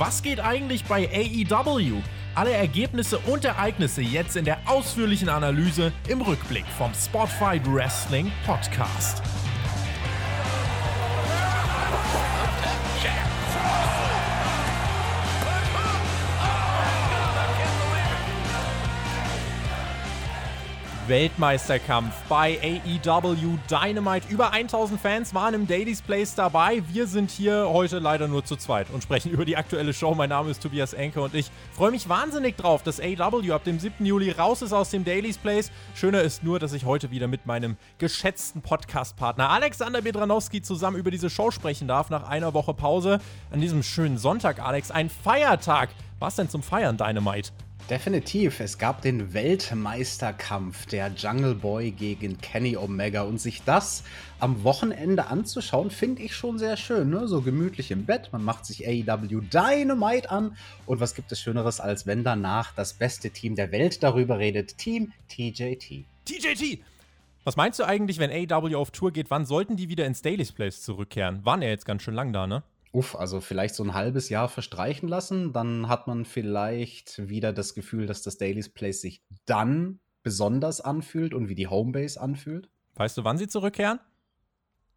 Was geht eigentlich bei AEW? Alle Ergebnisse und Ereignisse jetzt in der ausführlichen Analyse im Rückblick vom Spotify Wrestling Podcast. Weltmeisterkampf bei AEW Dynamite. Über 1000 Fans waren im Daily's Place dabei. Wir sind hier heute leider nur zu zweit und sprechen über die aktuelle Show. Mein Name ist Tobias Enke und ich freue mich wahnsinnig drauf, dass AEW ab dem 7. Juli raus ist aus dem Daily's Place. Schöner ist nur, dass ich heute wieder mit meinem geschätzten Podcast-Partner Alexander Bedranowski zusammen über diese Show sprechen darf nach einer Woche Pause. An diesem schönen Sonntag, Alex, ein Feiertag. Was denn zum Feiern, Dynamite? Definitiv. Es gab den Weltmeisterkampf, der Jungle Boy gegen Kenny Omega. Und sich das am Wochenende anzuschauen, finde ich schon sehr schön. Ne? So gemütlich im Bett, man macht sich AEW Dynamite an. Und was gibt es Schöneres, als wenn danach das beste Team der Welt darüber redet? Team TJT. TJT! Was meinst du eigentlich, wenn AEW auf Tour geht, wann sollten die wieder ins Daily's Place zurückkehren? Waren ja jetzt ganz schön lang da, ne? Uff, also vielleicht so ein halbes Jahr verstreichen lassen, dann hat man vielleicht wieder das Gefühl, dass das Daily's Place sich dann besonders anfühlt und wie die Homebase anfühlt. Weißt du, wann sie zurückkehren?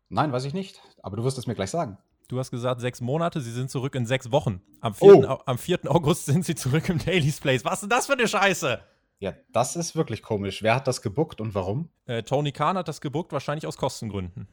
Nein, weiß ich nicht, aber du wirst es mir gleich sagen. Du hast gesagt 6 Monate, sie sind zurück in 6 Wochen. Am 4. August sind sie zurück im Daily's Place. Was ist denn das für eine Scheiße? Ja, das ist wirklich komisch. Wer hat das gebuckt und warum? Tony Khan hat das gebuckt, wahrscheinlich aus Kostengründen.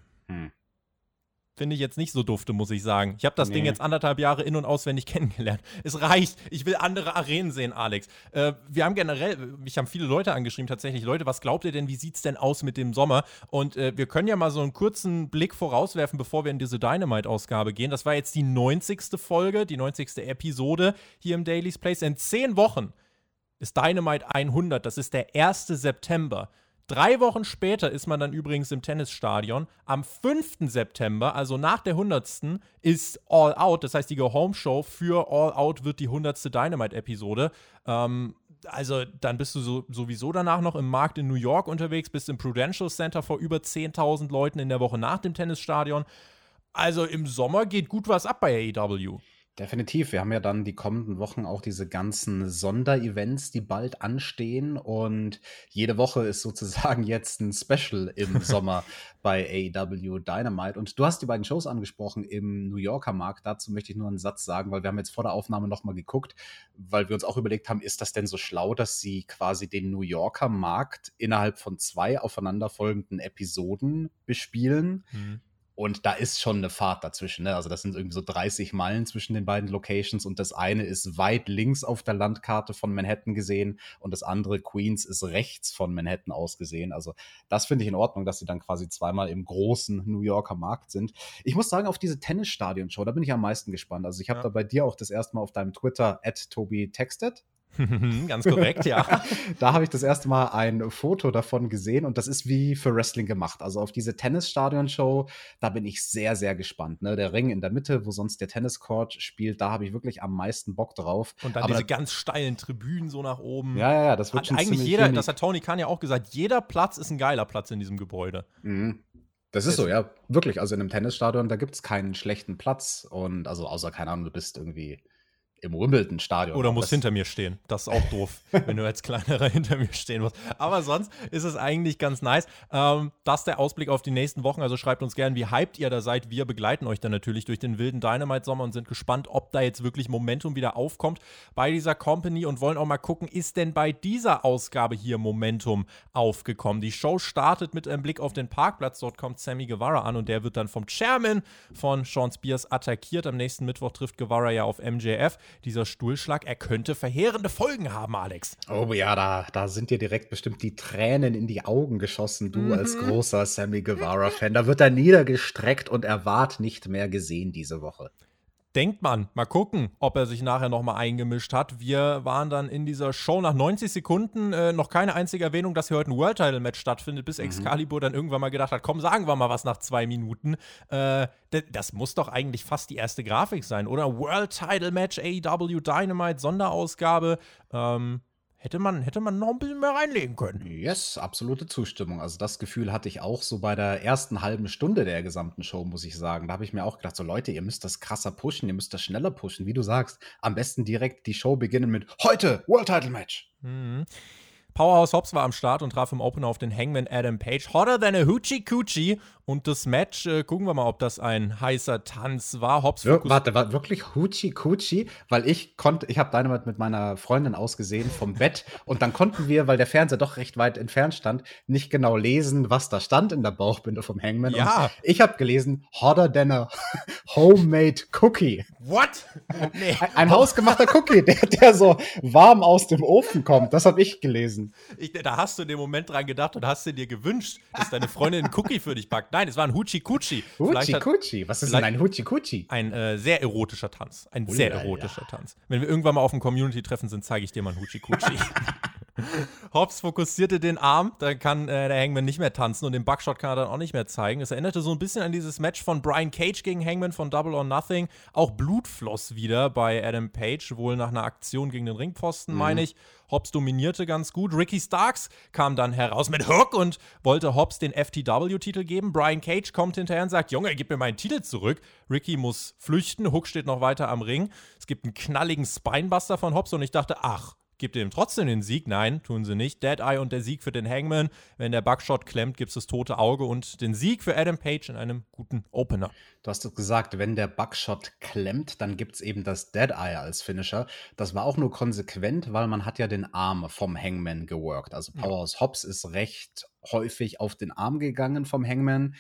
Finde ich jetzt nicht so dufte, muss ich sagen. Ich habe das Ding jetzt 1,5 Jahre in- und auswendig kennengelernt. Es reicht. Ich will andere Arenen sehen, Alex. Wir haben generell, mich haben viele Leute angeschrieben tatsächlich. Leute, was glaubt ihr denn, wie sieht's denn aus mit dem Sommer? Und wir können ja mal so einen kurzen Blick vorauswerfen, bevor wir in diese Dynamite-Ausgabe gehen. Das war jetzt die 90. Folge, die 90. Episode hier im Daily's Place. In 10 Wochen ist Dynamite 100. Das ist der 1. September. 3 Wochen später ist man dann übrigens im Tennisstadion. Am 5. September, also nach der 100. ist All Out. Das heißt, die Go-Home-Show für All Out wird die 100. Dynamite-Episode. Also dann bist du sowieso danach noch im Markt in New York unterwegs, bist im Prudential Center vor über 10.000 Leuten in der Woche nach dem Tennisstadion. Also im Sommer geht gut was ab bei AEW. Definitiv. Wir haben ja dann die kommenden Wochen auch diese ganzen Sonderevents, die bald anstehen. Und jede Woche ist sozusagen jetzt ein Special im Sommer bei AEW Dynamite. Und du hast die beiden Shows angesprochen im New Yorker Markt. Dazu möchte ich nur einen Satz sagen, weil wir haben jetzt vor der Aufnahme nochmal geguckt, weil wir uns auch überlegt haben, ist das denn so schlau, dass sie quasi den New Yorker Markt innerhalb von 2 aufeinanderfolgenden Episoden bespielen? Mhm. Und da ist schon eine Fahrt dazwischen, ne? Also das sind irgendwie so 30 Meilen zwischen den beiden Locations und das eine ist weit links auf der Landkarte von Manhattan gesehen und das andere, Queens, ist rechts von Manhattan aus gesehen. Also das finde ich in Ordnung, dass sie dann quasi zweimal im großen New Yorker Markt sind. Ich muss sagen, auf diese Tennisstadion-Show, da bin ich am meisten gespannt. Also ich habe da bei dir auch das erste Mal auf deinem Twitter @TobiTexted ganz korrekt, ja. Da habe ich das erste Mal ein Foto davon gesehen und das ist wie für Wrestling gemacht. Also auf diese Tennisstadion-Show, da bin ich sehr, sehr gespannt. Ne? Der Ring in der Mitte, wo sonst der Tenniscourt spielt, da habe ich wirklich am meisten Bock drauf. Und dann diese ganz steilen Tribünen so nach oben. Ja, das wird schon eigentlich ziemlich jeder, das hat Tony Khan ja auch gesagt, jeder Platz ist ein geiler Platz in diesem Gebäude. Mhm. Das ist so, ja, wirklich. Also in einem Tennisstadion, da gibt es keinen schlechten Platz. Und also außer, keine Ahnung, du bist irgendwie im Wimbledon-Stadion. Oder musst hinter mir stehen. Das ist auch doof, wenn du als Kleinerer hinter mir stehen musst. Aber sonst ist es eigentlich ganz nice. Das ist der Ausblick auf die nächsten Wochen. Also schreibt uns gerne, wie hyped ihr da seid. Wir begleiten euch dann natürlich durch den wilden Dynamite-Sommer und sind gespannt, ob da jetzt wirklich Momentum wieder aufkommt bei dieser Company und wollen auch mal gucken, ist denn bei dieser Ausgabe hier Momentum aufgekommen? Die Show startet mit einem Blick auf den Parkplatz. Dort kommt Sammy Guevara an und der wird dann vom Chairman von Shawn Spears attackiert. Am nächsten Mittwoch trifft Guevara ja auf MJF. Dieser Stuhlschlag, er könnte verheerende Folgen haben, Alex. Oh ja, da sind dir direkt bestimmt die Tränen in die Augen geschossen, du als großer Sammy Guevara-Fan. Da wird er niedergestreckt und er ward nicht mehr gesehen diese Woche. Denkt man, mal gucken, ob er sich nachher nochmal eingemischt hat. Wir waren dann in dieser Show nach 90 Sekunden noch keine einzige Erwähnung, dass hier heute ein World-Title-Match stattfindet, bis Excalibur dann irgendwann mal gedacht hat, komm, sagen wir mal was nach 2 Minuten. Das muss doch eigentlich fast die erste Grafik sein, oder? World-Title-Match, AEW Dynamite, Sonderausgabe. Hätte man noch ein bisschen mehr reinlegen können. Yes, absolute Zustimmung. Also das Gefühl hatte ich auch so bei der ersten halben Stunde der gesamten Show, muss ich sagen. Da habe ich mir auch gedacht, so Leute, ihr müsst das krasser pushen, ihr müsst das schneller pushen. Wie du sagst, am besten direkt die Show beginnen mit heute World Title Match. Mhm. Powerhouse Hobbs war am Start und traf im Opener auf den Hangman Adam Page. Hotter than a Hoochie Coochie. Und das Match, gucken wir mal, ob das ein heißer Tanz war. Hobbs fokussiert. Warte, war wirklich Hoochie Coochie? Weil ich habe Dynamite mit meiner Freundin ausgesehen vom Bett. Und dann konnten wir, weil der Fernseher doch recht weit entfernt stand, nicht genau lesen, was da stand in der Bauchbinde vom Hangman. Ja. Und ich habe gelesen, hotter than a homemade cookie. What? Nee. Ein hausgemachter Cookie, der so warm aus dem Ofen kommt. Das habe ich gelesen. Da hast du in dem Moment dran gedacht und hast dir gewünscht, dass deine Freundin einen Cookie für dich backt. Nein, es war ein Hoochie-Coochie. Hoochie-Coochie? Was ist denn ein Hoochie-Coochie? Ein sehr erotischer Tanz. Ein sehr erotischer Tanz. Wenn wir irgendwann mal auf dem Community-Treffen sind, zeige ich dir mal ein Hoochie-Coochie. Hobbs fokussierte den Arm, da kann der Hangman nicht mehr tanzen und den Buckshot kann er dann auch nicht mehr zeigen. Es erinnerte so ein bisschen an dieses Match von Brian Cage gegen Hangman von Double or Nothing. Auch Blut floss wieder bei Adam Page, wohl nach einer Aktion gegen den Ringpfosten, meine ich. Hobbs dominierte ganz gut. Ricky Starks kam dann heraus mit Hook und wollte Hobbs den FTW-Titel geben. Brian Cage kommt hinterher und sagt, Junge, gib mir meinen Titel zurück. Ricky muss flüchten, Hook steht noch weiter am Ring. Es gibt einen knalligen Spinebuster von Hobbs und ich dachte, ach, gibt ihr ihm trotzdem den Sieg? Nein, tun sie nicht. Dead Eye und der Sieg für den Hangman. Wenn der Buckshot klemmt, gibt es das tote Auge und den Sieg für Adam Page in einem guten Opener. Du hast gesagt, wenn der Buckshot klemmt, dann gibt es eben das Dead Eye als Finisher. Das war auch nur konsequent, weil man hat ja den Arm vom Hangman geworkt. Also Powerhouse Hobbs ist recht häufig auf den Arm gegangen vom Hangman.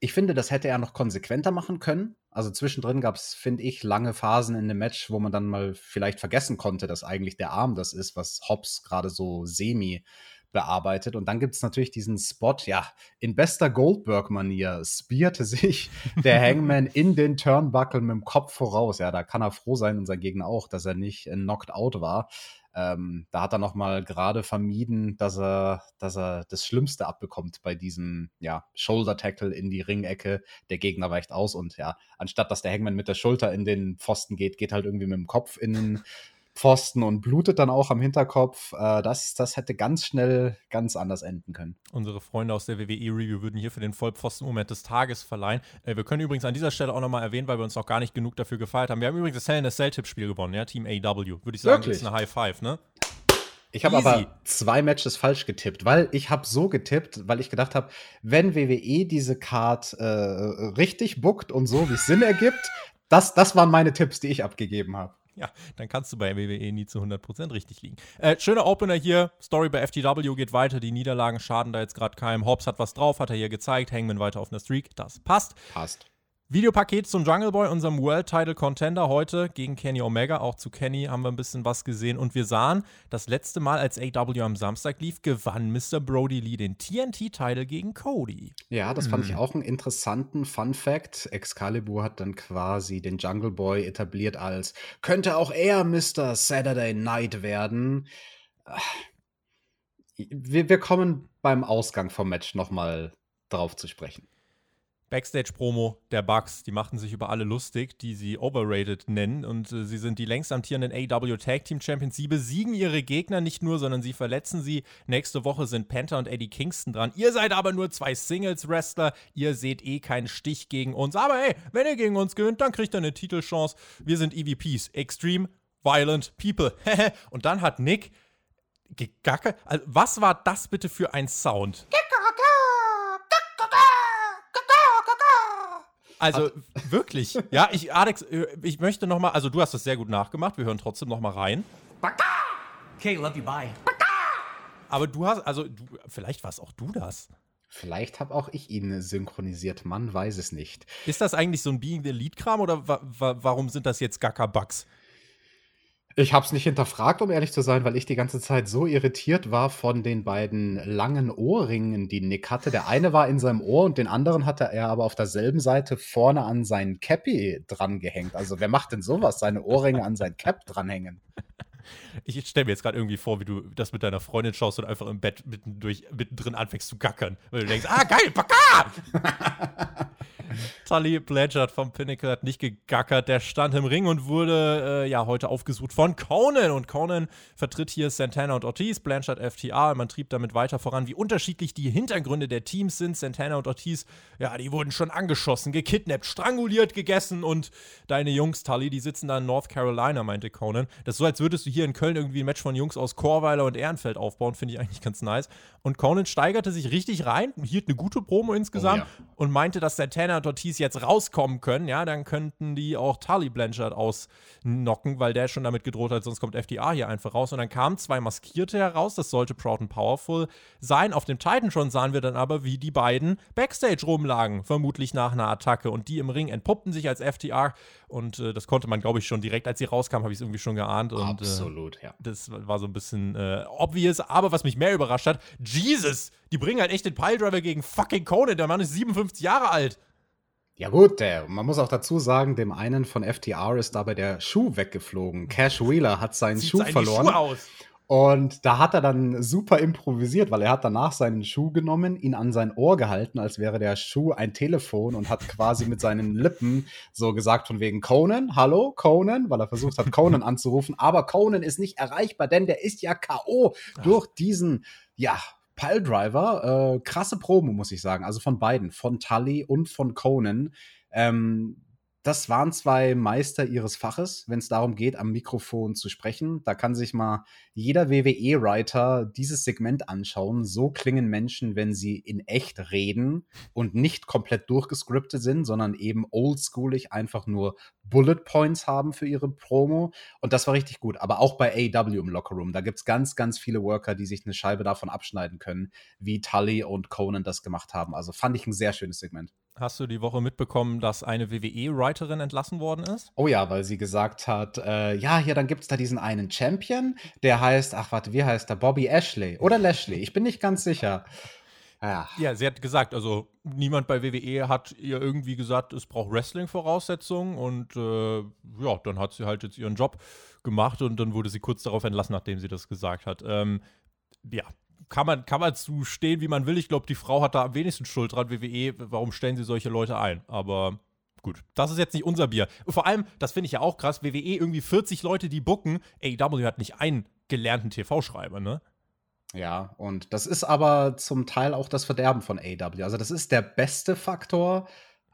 Ich finde, das hätte er noch konsequenter machen können. Also zwischendrin gab es, finde ich, lange Phasen in dem Match, wo man dann mal vielleicht vergessen konnte, dass eigentlich der Arm das ist, was Hobbs gerade so semi bearbeitet. Und dann gibt es natürlich diesen Spot, ja, in bester Goldberg-Manier spearte sich der Hangman in den Turnbuckle mit dem Kopf voraus. Ja, da kann er froh sein, unser Gegner auch, dass er nicht knocked out war. Da hat er nochmal gerade vermieden, dass er das Schlimmste abbekommt bei diesem Shoulder-Tackle in die Ringecke. Der Gegner weicht aus und ja, anstatt dass der Hangman mit der Schulter in den Pfosten geht, geht halt irgendwie mit dem Kopf in den Pfosten und blutet dann auch am Hinterkopf. Das hätte ganz schnell ganz anders enden können. Unsere Freunde aus der WWE-Review würden hier für den Vollpfosten-Moment des Tages verleihen. Wir können übrigens an dieser Stelle auch nochmal erwähnen, weil wir uns noch gar nicht genug dafür gefeiert haben. Wir haben übrigens das Hell in a Cell-Tippspiel gewonnen, ja, Team AEW. Würde ich sagen, das ist eine High Five, ne? Ich habe aber 2 Matches falsch getippt, weil ich habe so getippt, weil ich gedacht habe, wenn WWE diese Card richtig bookt und so, wie es Sinn ergibt, das waren meine Tipps, die ich abgegeben habe. Ja, dann kannst du bei WWE nie zu 100% richtig liegen. Schöner Opener hier. Story bei FTW geht weiter. Die Niederlagen schaden da jetzt gerade keinem. Hobbs hat was drauf, hat er hier gezeigt. Hangman weiter auf einer Streak. Das passt. Passt. Videopaket zum Jungle Boy, unserem World-Title-Contender heute gegen Kenny Omega. Auch zu Kenny haben wir ein bisschen was gesehen. Und wir sahen, das letzte Mal, als AEW am Samstag lief, gewann Mr. Brody Lee den TNT-Title gegen Cody. Ja, das fand ich auch einen interessanten Fun-Fact. Excalibur hat dann quasi den Jungle Boy etabliert als, könnte auch er Mr. Saturday Night werden. Wir kommen beim Ausgang vom Match nochmal drauf zu sprechen. Backstage-Promo der Bucks, die machten sich über alle lustig, die sie overrated nennen und sie sind die längst amtierenden AEW Tag Team Champions. Sie besiegen ihre Gegner nicht nur, sondern sie verletzen sie. Nächste Woche sind Penta und Eddie Kingston dran. Ihr seid aber nur 2 Singles-Wrestler, ihr seht eh keinen Stich gegen uns. Aber hey, wenn ihr gegen uns gewinnt, dann kriegt ihr eine Titelchance. Wir sind EVPs, Extreme Violent People. Und dann hat Nick gegacke. Also, was war das bitte für ein Sound? Also wirklich, ja, Alex, ich möchte noch mal, also du hast das sehr gut nachgemacht, wir hören trotzdem noch mal rein. Okay, love you, bye. Aber du hast, vielleicht warst auch du das. Vielleicht habe auch ich ihn synchronisiert, man weiß es nicht. Ist das eigentlich so ein Being the Lead-Kram oder warum sind das jetzt Gacker-Bugs? Ich hab's nicht hinterfragt, um ehrlich zu sein, weil ich die ganze Zeit so irritiert war von den beiden langen Ohrringen, die Nick hatte. Der eine war in seinem Ohr und den anderen hatte er aber auf derselben Seite vorne an seinen Cappy dran gehängt. Also wer macht denn sowas, seine Ohrringe an sein Cap dranhängen? Ich stelle mir jetzt gerade irgendwie vor, wie du das mit deiner Freundin schaust und einfach im Bett mittendrin anfängst zu gackern, weil du denkst, ah, geil, Baka! Tully Blanchard vom Pinnacle hat nicht gegackert. Der stand im Ring und wurde heute aufgesucht von Konnan. Und Konnan vertritt hier Santana und Ortiz, Blanchard FTR. Man trieb damit weiter voran, wie unterschiedlich die Hintergründe der Teams sind. Santana und Ortiz, ja, die wurden schon angeschossen, gekidnappt, stranguliert, gegessen. Und deine Jungs, Tully, die sitzen da in North Carolina, meinte Konnan. Das ist so, als würdest du hier in Köln irgendwie ein Match von Jungs aus Chorweiler und Ehrenfeld aufbauen. Finde ich eigentlich ganz nice. Und Konnan steigerte sich richtig rein, hielt eine gute Promo insgesamt und meinte, dass Santana und Ortiz jetzt rauskommen können, ja, dann könnten die auch Tully Blanchard ausnocken, weil der schon damit gedroht hat, sonst kommt FTR hier einfach raus. Und dann kamen zwei Maskierte heraus, das sollte Proud and Powerful sein. Auf dem Titan schon sahen wir dann aber, wie die beiden Backstage rumlagen, vermutlich nach einer Attacke. Und die im Ring entpuppten sich als FTR und das konnte man, glaube ich, schon direkt, als sie rauskamen, habe ich es irgendwie schon geahnt. Und, absolut, ja. Das war so ein bisschen obvious, aber was mich mehr überrascht hat, Jesus, die bringen halt echt den Piledriver gegen fucking Konnan, der Mann ist 57 Jahre alt. Ja gut, man muss auch dazu sagen, dem einen von FTR ist dabei der Schuh weggeflogen. Cash Wheeler hat seinen Schuh verloren. Schuh aus. Und da hat er dann super improvisiert, weil er hat danach seinen Schuh genommen, ihn an sein Ohr gehalten, als wäre der Schuh ein Telefon und hat quasi mit seinen Lippen so gesagt von wegen Konnan, hallo Konnan, weil er versucht hat, Konnan anzurufen. Aber Konnan ist nicht erreichbar, denn der ist ja K.O. durch diesen, ja, Piledriver, krasse Promo, muss ich sagen. Also von beiden, von Tully und von Konnan. Das waren zwei Meister ihres Faches, wenn es darum geht, am Mikrofon zu sprechen. Da kann sich mal jeder WWE-Writer dieses Segment anschauen. So klingen Menschen, wenn sie in echt reden und nicht komplett durchgescriptet sind, sondern eben oldschoolig einfach nur Bullet Points haben für ihre Promo. Und das war richtig gut. Aber auch bei AEW im Lockerroom. Da gibt es ganz, ganz viele Worker, die sich eine Scheibe davon abschneiden können, wie Tully und Konnan das gemacht haben. Also fand ich ein sehr schönes Segment. Hast du die Woche mitbekommen, dass eine WWE-Writerin entlassen worden ist? Oh ja, weil sie gesagt hat, dann gibt's da diesen einen Champion, der heißt, wie heißt der? Bobby Ashley oder Lashley, ich bin nicht ganz sicher. Ja. Ja, sie hat gesagt, also niemand bei WWE hat ihr irgendwie gesagt, es braucht Wrestling-Voraussetzungen und dann hat sie halt jetzt ihren Job gemacht und dann wurde sie kurz darauf entlassen, nachdem sie das gesagt hat. Kann man zu stehen, wie man will. Ich glaube, die Frau hat da am wenigsten Schuld dran. WWE, warum stellen sie solche Leute ein? Aber gut, das ist jetzt nicht unser Bier. Und vor allem, das finde ich ja auch krass, WWE irgendwie 40 Leute, die booken. AEW hat nicht einen gelernten TV-Schreiber, ne? Ja, und das ist aber zum Teil auch das Verderben von AEW. Also das ist der beste Faktor,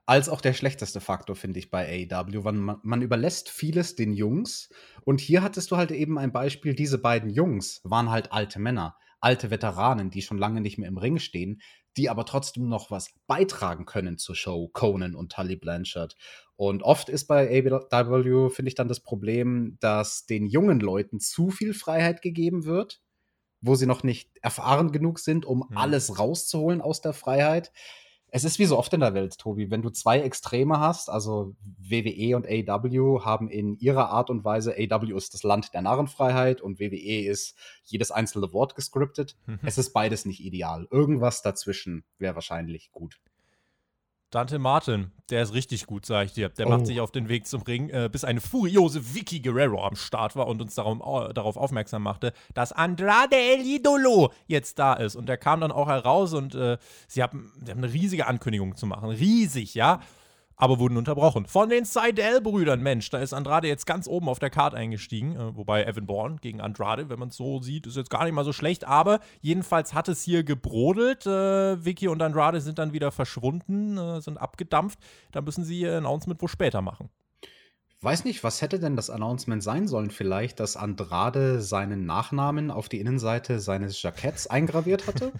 als auch der schlechteste Faktor, finde ich, bei AEW. Man überlässt vieles den Jungs. Und hier hattest du halt eben ein Beispiel, diese beiden Jungs waren halt alte Männer. Alte Veteranen, die schon lange nicht mehr im Ring stehen, die aber trotzdem noch was beitragen können zur Show, Konnan und Tully Blanchard. Und oft ist bei AEW, finde ich, dann das Problem, dass den jungen Leuten zu viel Freiheit gegeben wird, wo sie noch nicht erfahren genug sind, um alles rauszuholen aus der Freiheit. Es ist wie so oft in der Welt, Tobi, wenn du zwei Extreme hast, also WWE und AEW haben in ihrer Art und Weise, AEW ist das Land der Narrenfreiheit und WWE ist jedes einzelne Wort gescriptet. Es ist beides nicht ideal. Irgendwas dazwischen wäre wahrscheinlich gut. Dante Martin, der ist richtig gut, sag ich dir. Der macht sich auf den Weg zum Ring, bis eine furiose Vicky Guerrero am Start war und uns darauf aufmerksam machte, dass Andrade El Idolo jetzt da ist. Und der kam dann auch heraus und sie haben eine riesige Ankündigung zu machen. Riesig, ja. Aber wurden unterbrochen. Von den Sydal-Brüdern, Mensch, da ist Andrade jetzt ganz oben auf der Karte eingestiegen. Wobei Evan Bourne gegen Andrade, wenn man es so sieht, ist jetzt gar nicht mal so schlecht. Aber jedenfalls hat es hier gebrodelt. Vicky und Andrade sind dann wieder verschwunden, sind abgedampft. Da müssen sie ihr Announcement wohl später machen. Weiß nicht, was hätte denn das Announcement sein sollen vielleicht, dass Andrade seinen Nachnamen auf die Innenseite seines Jacketts eingraviert hatte?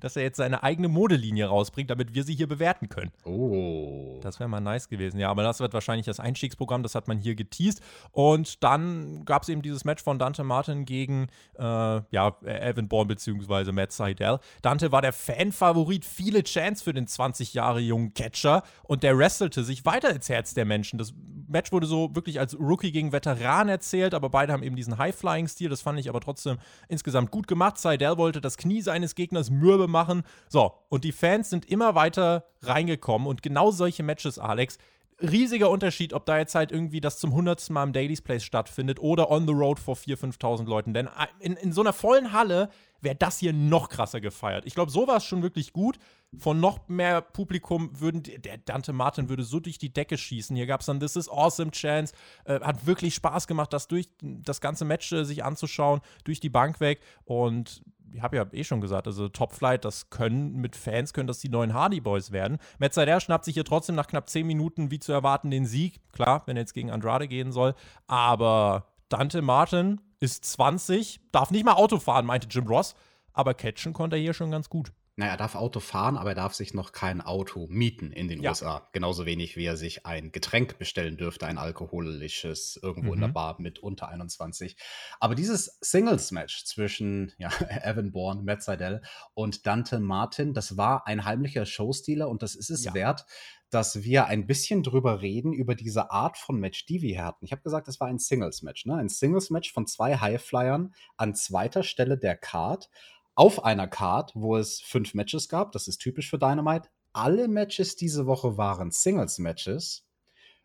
Dass er jetzt seine eigene Modelinie rausbringt, damit wir sie hier bewerten können. Oh. Das wäre mal nice gewesen. Ja, aber das wird wahrscheinlich das Einstiegsprogramm, das hat man hier geteased. Und dann gab es eben dieses Match von Dante Martin gegen Evan Bourne bzw. Matt Sydal. Dante war der Fanfavorit, viele Chance für den 20 Jahre jungen Catcher. Und der wrestelte sich weiter ins Herz der Menschen. Das Match wurde so wirklich als Rookie gegen Veteran erzählt, aber beide haben eben diesen High-Flying-Stil. Das fand ich aber trotzdem insgesamt gut gemacht. Sydal wollte das Knie seines Gegners mürbe machen. So, und die Fans sind immer weiter reingekommen. Und genau solche Matches, Alex, riesiger Unterschied, ob da jetzt halt irgendwie das zum 100. Mal im Daily's Place stattfindet oder on the road vor 4.000, 5.000 Leuten. Denn in so einer vollen Halle wäre das hier noch krasser gefeiert. Ich glaube, so war es schon wirklich gut. Von noch mehr Publikum würden, der Dante Martin würde so durch die Decke schießen. Hier gab es dann This is Awesome Chance. Hat wirklich Spaß gemacht, das durch das ganze Match sich anzuschauen, durch die Bank weg. Und ich habe ja eh schon gesagt, also Top Flight, das können mit Fans, können das die neuen Hardy Boys werden. Matt Sydal schnappt sich hier trotzdem nach knapp 10 Minuten, wie zu erwarten, den Sieg. Klar, wenn er jetzt gegen Andrade gehen soll. Aber Dante Martin ist 20, darf nicht mal Auto fahren, meinte Jim Ross. Aber catchen konnte er hier schon ganz gut. Naja, er darf Auto fahren, aber er darf sich noch kein Auto mieten in den USA. Genauso wenig, wie er sich ein Getränk bestellen dürfte, ein alkoholisches, irgendwo in der Bar mit unter 21. Aber dieses Singles-Match zwischen Evan Bourne, Matt Sydal und Dante Martin, das war ein heimlicher Showstealer und das ist es wert, dass wir ein bisschen drüber reden, über diese Art von Match, die wir hatten. Ich habe gesagt, es war ein Singles-Match, ne? Ein Singles-Match von zwei Highflyern an zweiter Stelle der Card. Auf einer Card, wo es 5 Matches gab, das ist typisch für Dynamite. Alle Matches diese Woche waren Singles-Matches.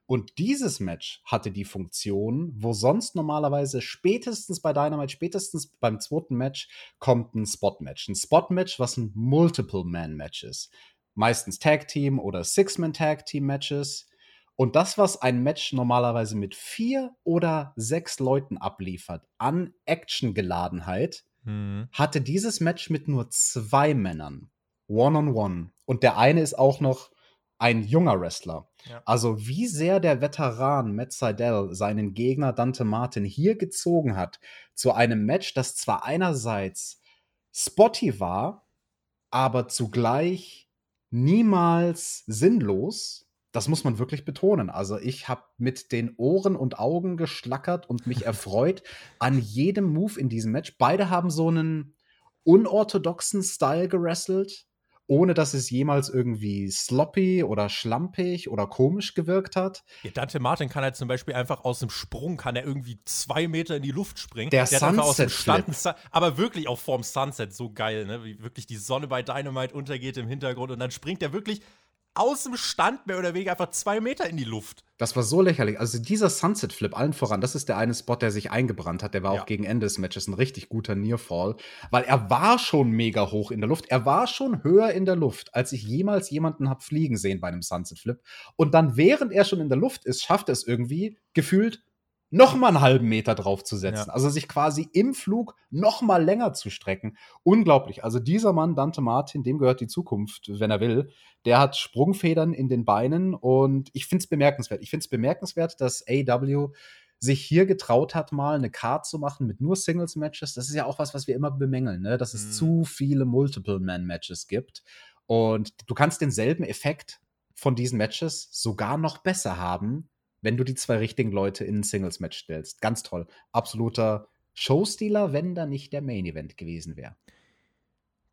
Und dieses Match hatte die Funktion, wo sonst normalerweise spätestens bei Dynamite, spätestens beim zweiten Match, kommt ein Spot-Match. Ein Spot-Match, was ein Multiple-Man-Match ist. Meistens Tag-Team oder Six-Man-Tag-Team-Matches. Und das, was ein Match normalerweise mit 4 oder 6 Leuten abliefert, an Action-Geladenheit, hatte dieses Match mit nur 2 Männern. One-on-one. Und der eine ist auch noch ein junger Wrestler. Ja. Also wie sehr der Veteran Matt Sydal seinen Gegner Dante Martin hier gezogen hat zu einem Match, das zwar einerseits spotty war, aber zugleich niemals sinnlos. Das muss man wirklich betonen. Also ich habe mit den Ohren und Augen geschlackert und mich erfreut an jedem Move in diesem Match. Beide haben so einen unorthodoxen Style gewrestelt, ohne dass es jemals irgendwie sloppy oder schlampig oder komisch gewirkt hat. Ja, Dante Martin kann halt zum Beispiel einfach aus dem Sprung, kann er irgendwie 2 Meter in die Luft springen. Der Sunset-Flip. Aber wirklich auch vorm Sunset, so geil, ne? Wie wirklich die Sonne bei Dynamite untergeht im Hintergrund und dann springt er wirklich aus dem Stand mehr oder weniger einfach 2 Meter in die Luft. Das war so lächerlich. Also dieser Sunset-Flip, allen voran, das ist der eine Spot, der sich eingebrannt hat. Der war auch gegen Ende des Matches ein richtig guter Nearfall. Weil er war schon mega hoch in der Luft. Er war schon höher in der Luft, als ich jemals jemanden habe fliegen sehen bei einem Sunset-Flip. Und dann, während er schon in der Luft ist, schafft er es irgendwie, gefühlt, noch mal einen halben Meter draufzusetzen. Ja. Also sich quasi im Flug noch mal länger zu strecken. Unglaublich. Also dieser Mann, Dante Martin, dem gehört die Zukunft, wenn er will. Der hat Sprungfedern in den Beinen und ich finde es bemerkenswert. Ich finde es bemerkenswert, dass AEW sich hier getraut hat, mal eine Card zu machen mit nur Singles-Matches. Das ist ja auch was wir immer bemängeln, ne? Dass es zu viele Multiple-Man-Matches gibt. Und du kannst denselben Effekt von diesen Matches sogar noch besser haben, wenn du die 2 richtigen Leute in ein Singles-Match stellst. Ganz toll. Absoluter Showstealer, wenn da nicht der Main-Event gewesen wäre.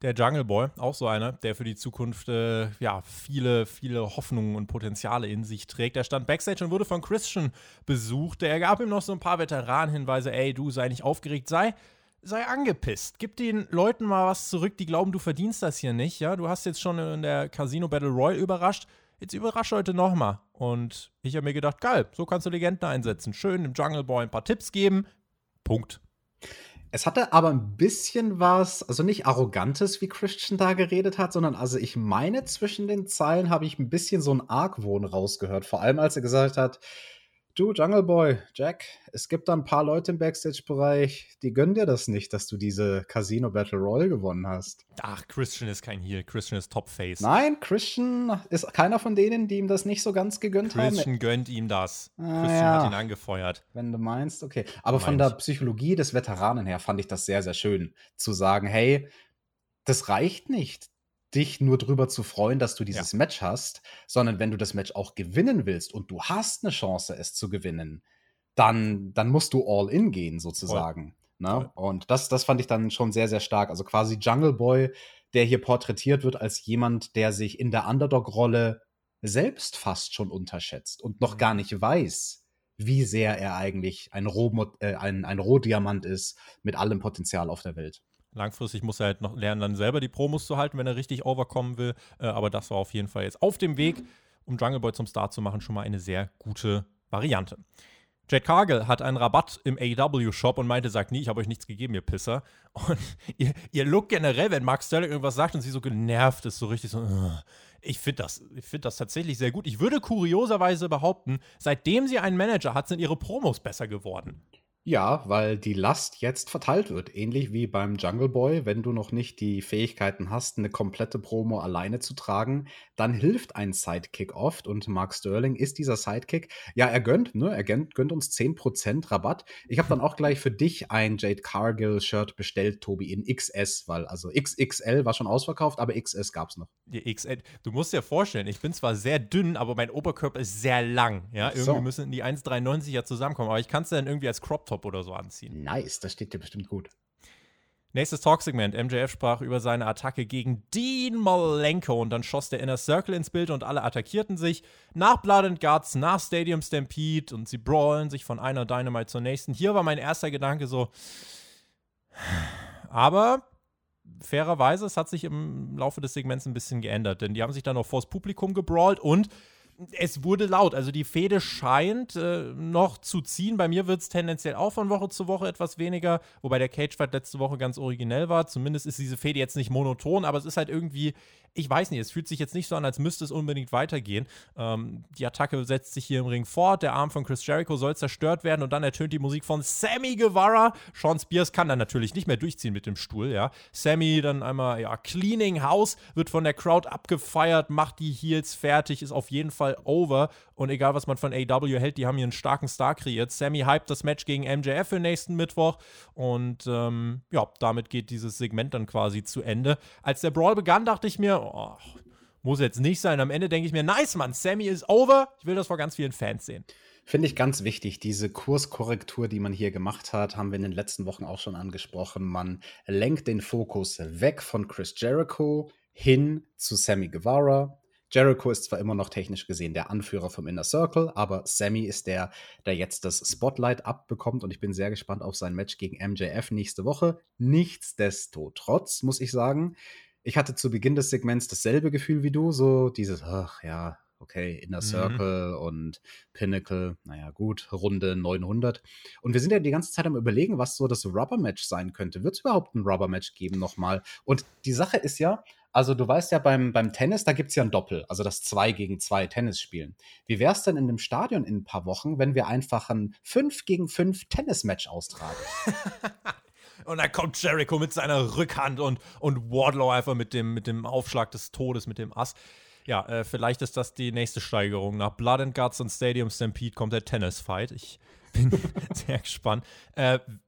Der Jungle Boy, auch so einer, der für die Zukunft viele, viele Hoffnungen und Potenziale in sich trägt. Er stand Backstage und wurde von Christian besucht. Er gab ihm noch so ein paar Veteranenhinweise. Ey, du, sei nicht aufgeregt, sei angepisst. Gib den Leuten mal was zurück, die glauben, du verdienst das hier nicht. Ja? Du hast jetzt schon in der Casino Battle Royale überrascht. Jetzt überrasche heute nochmal. Und ich habe mir gedacht, geil, so kannst du Legenden einsetzen. Schön dem Jungle Boy ein paar Tipps geben. Punkt. Es hatte aber ein bisschen was, also nicht Arrogantes, wie Christian da geredet hat, sondern also ich meine, zwischen den Zeilen habe ich ein bisschen so einen Argwohn rausgehört. Vor allem, als er gesagt hat, du Jungle Boy, Jack, es gibt da ein paar Leute im Backstage-Bereich, die gönnen dir das nicht, dass du diese Casino Battle Royale gewonnen hast. Ach, Christian ist kein Heel, Christian ist Topface. Nein, Christian ist keiner von denen, die ihm das nicht so ganz gegönnt haben. Christian gönnt ihm das. Christian hat ihn angefeuert. Wenn du meinst, okay. Aber von der Psychologie des Veteranen her fand ich das sehr, sehr schön, zu sagen, hey, das reicht nicht, dich nur drüber zu freuen, dass du dieses Match hast, sondern wenn du das Match auch gewinnen willst und du hast eine Chance, es zu gewinnen, dann musst du all in gehen, sozusagen. Ne? Und das fand ich dann schon sehr, sehr stark. Also quasi Jungle Boy, der hier porträtiert wird als jemand, der sich in der Underdog-Rolle selbst fast schon unterschätzt und noch gar nicht weiß, wie sehr er eigentlich ein Rohdiamant ist mit allem Potenzial auf der Welt. Langfristig muss er halt noch lernen, dann selber die Promos zu halten, wenn er richtig overkommen will. Aber das war auf jeden Fall jetzt auf dem Weg, um Jungle Boy zum Star zu machen, schon mal eine sehr gute Variante. Jade Cargill hat einen Rabatt im AEW-Shop und meinte, sagt nie, ich habe euch nichts gegeben, ihr Pisser. Und ihr Look generell, wenn Mark Sterling irgendwas sagt und sie so genervt ist, so richtig so, ich finde das tatsächlich sehr gut. Ich würde kurioserweise behaupten, seitdem sie einen Manager hat, sind ihre Promos besser geworden. Ja, weil die Last jetzt verteilt wird. Ähnlich wie beim Jungle Boy, wenn du noch nicht die Fähigkeiten hast, eine komplette Promo alleine zu tragen, dann hilft ein Sidekick oft. Und Mark Sterling ist dieser Sidekick. Ja, er gönnt, ne? Er gönnt uns 10% Rabatt. Ich habe dann auch gleich für dich ein Jade Cargill-Shirt bestellt, Tobi, in XS, weil also XXL war schon ausverkauft, aber XS gab's noch. Die XL. Du musst dir vorstellen, ich bin zwar sehr dünn, aber mein Oberkörper ist sehr lang. Ja, irgendwie so. Müssen die 1,93er zusammenkommen, aber ich kann es dann irgendwie als Crop-Top oder so anziehen. Nice, das steht dir bestimmt gut. Nächstes Talksegment. MJF sprach über seine Attacke gegen Dean Malenko und dann schoss der Inner Circle ins Bild und alle attackierten sich. Nach Blood and Guts, nach Stadium Stampede und sie brawlen sich von einer Dynamite zur nächsten. Hier war mein erster Gedanke so, aber fairerweise, es hat sich im Laufe des Segments ein bisschen geändert, denn die haben sich dann noch vors Publikum gebrawlt und es wurde laut, also die Fehde scheint noch zu ziehen. Bei mir wird es tendenziell auch von Woche zu Woche etwas weniger, wobei der Cagefight letzte Woche ganz originell war. Zumindest ist diese Fehde jetzt nicht monoton, aber es ist halt irgendwie, ich weiß nicht, es fühlt sich jetzt nicht so an, als müsste es unbedingt weitergehen. Die Attacke setzt sich hier im Ring fort, der Arm von Chris Jericho soll zerstört werden und dann ertönt die Musik von Sammy Guevara. Shawn Spears kann dann natürlich nicht mehr durchziehen mit dem Stuhl, ja. Sammy dann einmal, ja, Cleaning House, wird von der Crowd abgefeiert, macht die Heels fertig, ist auf jeden Fall over und egal, was man von AEW hält, die haben hier einen starken Star kreiert. Sammy hypt das Match gegen MJF für nächsten Mittwoch und ja, damit geht dieses Segment dann quasi zu Ende. Als der Brawl begann, dachte ich mir, oh, muss jetzt nicht sein. Am Ende denke ich mir, nice, Mann, Sammy ist over. Ich will das vor ganz vielen Fans sehen. Finde ich ganz wichtig, diese Kurskorrektur, die man hier gemacht hat, haben wir in den letzten Wochen auch schon angesprochen. Man lenkt den Fokus weg von Chris Jericho hin zu Sammy Guevara. Jericho ist zwar immer noch technisch gesehen der Anführer vom Inner Circle, aber Sammy ist der, der jetzt das Spotlight abbekommt und ich bin sehr gespannt auf sein Match gegen MJF nächste Woche. Nichtsdestotrotz muss ich sagen, ich hatte zu Beginn des Segments dasselbe Gefühl wie du, so dieses, ach ja, okay, Inner Circle und Pinnacle, naja gut, Runde 900. Und wir sind ja die ganze Zeit am Überlegen, was so das Rubber-Match sein könnte. Wird es überhaupt ein Rubber-Match geben nochmal? Und die Sache ist ja, also du weißt ja, beim Tennis, da gibt es ja ein Doppel, also das 2 gegen 2 Tennis spielen. Wie wäre es denn in dem Stadion in ein paar Wochen, wenn wir einfach ein 5 gegen 5 Tennis-Match austragen? Und dann kommt Jericho mit seiner Rückhand und Wardlow einfach mit dem Aufschlag des Todes, mit dem Ass. Ja, vielleicht ist das die nächste Steigerung. Nach Blood and Guts und Stadium Stampede kommt der Tennis-Fight. Ich bin sehr gespannt.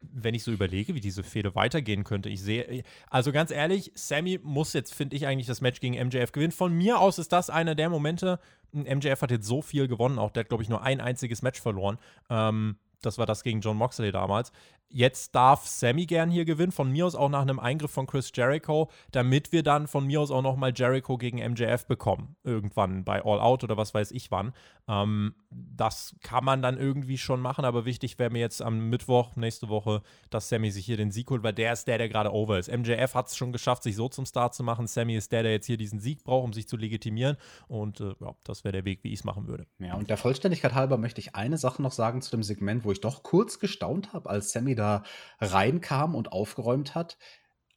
Wenn ich so überlege, wie diese Fehde weitergehen könnte, ich sehe, also ganz ehrlich, Sammy muss jetzt, finde ich, eigentlich das Match gegen MJF gewinnen. Von mir aus ist das einer der Momente, MJF hat jetzt so viel gewonnen, auch der hat, glaube ich, nur ein einziges Match verloren. Das war das gegen John Moxley damals. Jetzt darf Sammy gern hier gewinnen, von mir aus auch nach einem Eingriff von Chris Jericho, damit wir dann von mir aus auch nochmal Jericho gegen MJF bekommen. Irgendwann bei All Out oder was weiß ich wann. Das kann man dann irgendwie schon machen, aber wichtig wäre mir jetzt am Mittwoch, nächste Woche, dass Sammy sich hier den Sieg holt, weil der ist der gerade over ist. MJF hat es schon geschafft, sich so zum Star zu machen. Sammy ist der jetzt hier diesen Sieg braucht, um sich zu legitimieren. Und ja, das wäre der Weg, wie ich es machen würde. Ja, und der Vollständigkeit halber möchte ich eine Sache noch sagen zu dem Segment, wo ich doch kurz gestaunt habe, als Sammy da reinkam und aufgeräumt hat.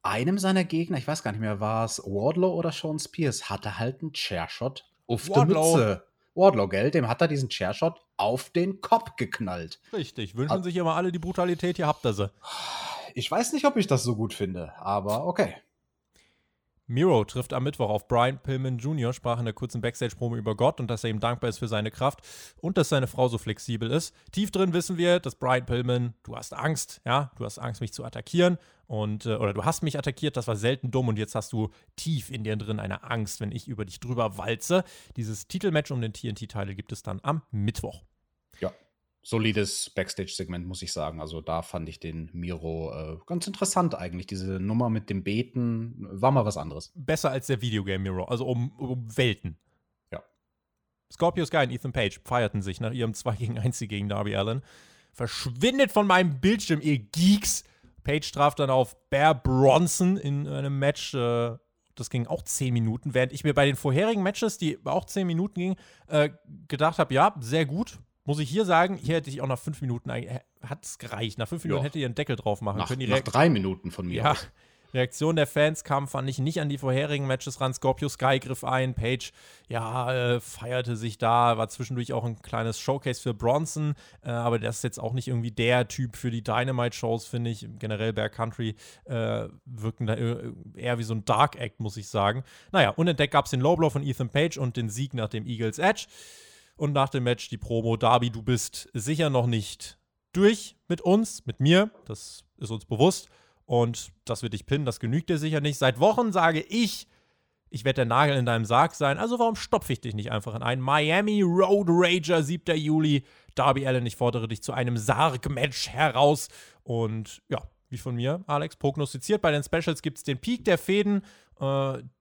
Einem seiner Gegner, ich weiß gar nicht mehr, war es Wardlow oder Shawn Spears, hatte halt einen Chairshot auf die Mütze. Wardlow, gell? Dem hat er diesen Chairshot auf den Kopf geknallt. Richtig, wünschen sich immer alle die Brutalität, hier habt ihr sie. Ich weiß nicht, ob ich das so gut finde, aber okay. Miro trifft am Mittwoch auf Brian Pillman Jr., sprach in der kurzen Backstage-Promo über Gott und dass er ihm dankbar ist für seine Kraft und dass seine Frau so flexibel ist. Tief drin wissen wir, dass Brian Pillman, du hast Angst, ja, du hast Angst, mich zu attackieren und, oder du hast mich attackiert, das war selten dumm und jetzt hast du tief in dir drin eine Angst, wenn ich über dich drüber walze. Dieses Titelmatch um den TNT-Titel gibt es dann am Mittwoch. Ja. Solides Backstage-Segment, muss ich sagen. Also da fand ich den Miro ganz interessant eigentlich. Diese Nummer mit dem Beten war mal was anderes. Besser als der Videogame Miro, also um Welten. Ja. Scorpio Sky und Ethan Page feierten sich nach ihrem 2 gegen 1 gegen Darby Allin. Verschwindet von meinem Bildschirm, ihr Geeks! Page traf dann auf Bear Bronson in einem Match, das ging auch 10 Minuten, während ich mir bei den vorherigen Matches, die auch 10 Minuten gingen, gedacht habe, ja, sehr gut. Muss ich hier sagen, hier hätte ich auch nach 5 Minuten, hat es gereicht, nach 5 Minuten hätte ihr einen Deckel drauf machen können. Nach 3 Minuten von mir aus. Reaktion der Fans kam, fand ich, nicht an die vorherigen Matches ran. Scorpio Sky griff ein, Page, feierte sich da, war zwischendurch auch ein kleines Showcase für Bronson, aber das ist jetzt auch nicht irgendwie der Typ für die Dynamite-Shows, finde ich. Generell Backcountry wirken da eher wie so ein Dark-Act, muss ich sagen. Naja, unentdeckt gab es den Lowblow von Ethan Page und den Sieg nach dem Eagles Edge. Und nach dem Match die Promo: Darby, du bist sicher noch nicht durch mit uns, mit mir, das ist uns bewusst. Und das wird dich pinnen, das genügt dir sicher nicht. Seit Wochen sage ich werde der Nagel in deinem Sarg sein. Also warum stopfe ich dich nicht einfach in einen? Miami Road Rager, 7. Juli. Darby Allin, ich fordere dich zu einem Sarg-Match heraus. Und ja, wie von mir, Alex, prognostiziert. Bei den Specials gibt es den Peak der Fäden.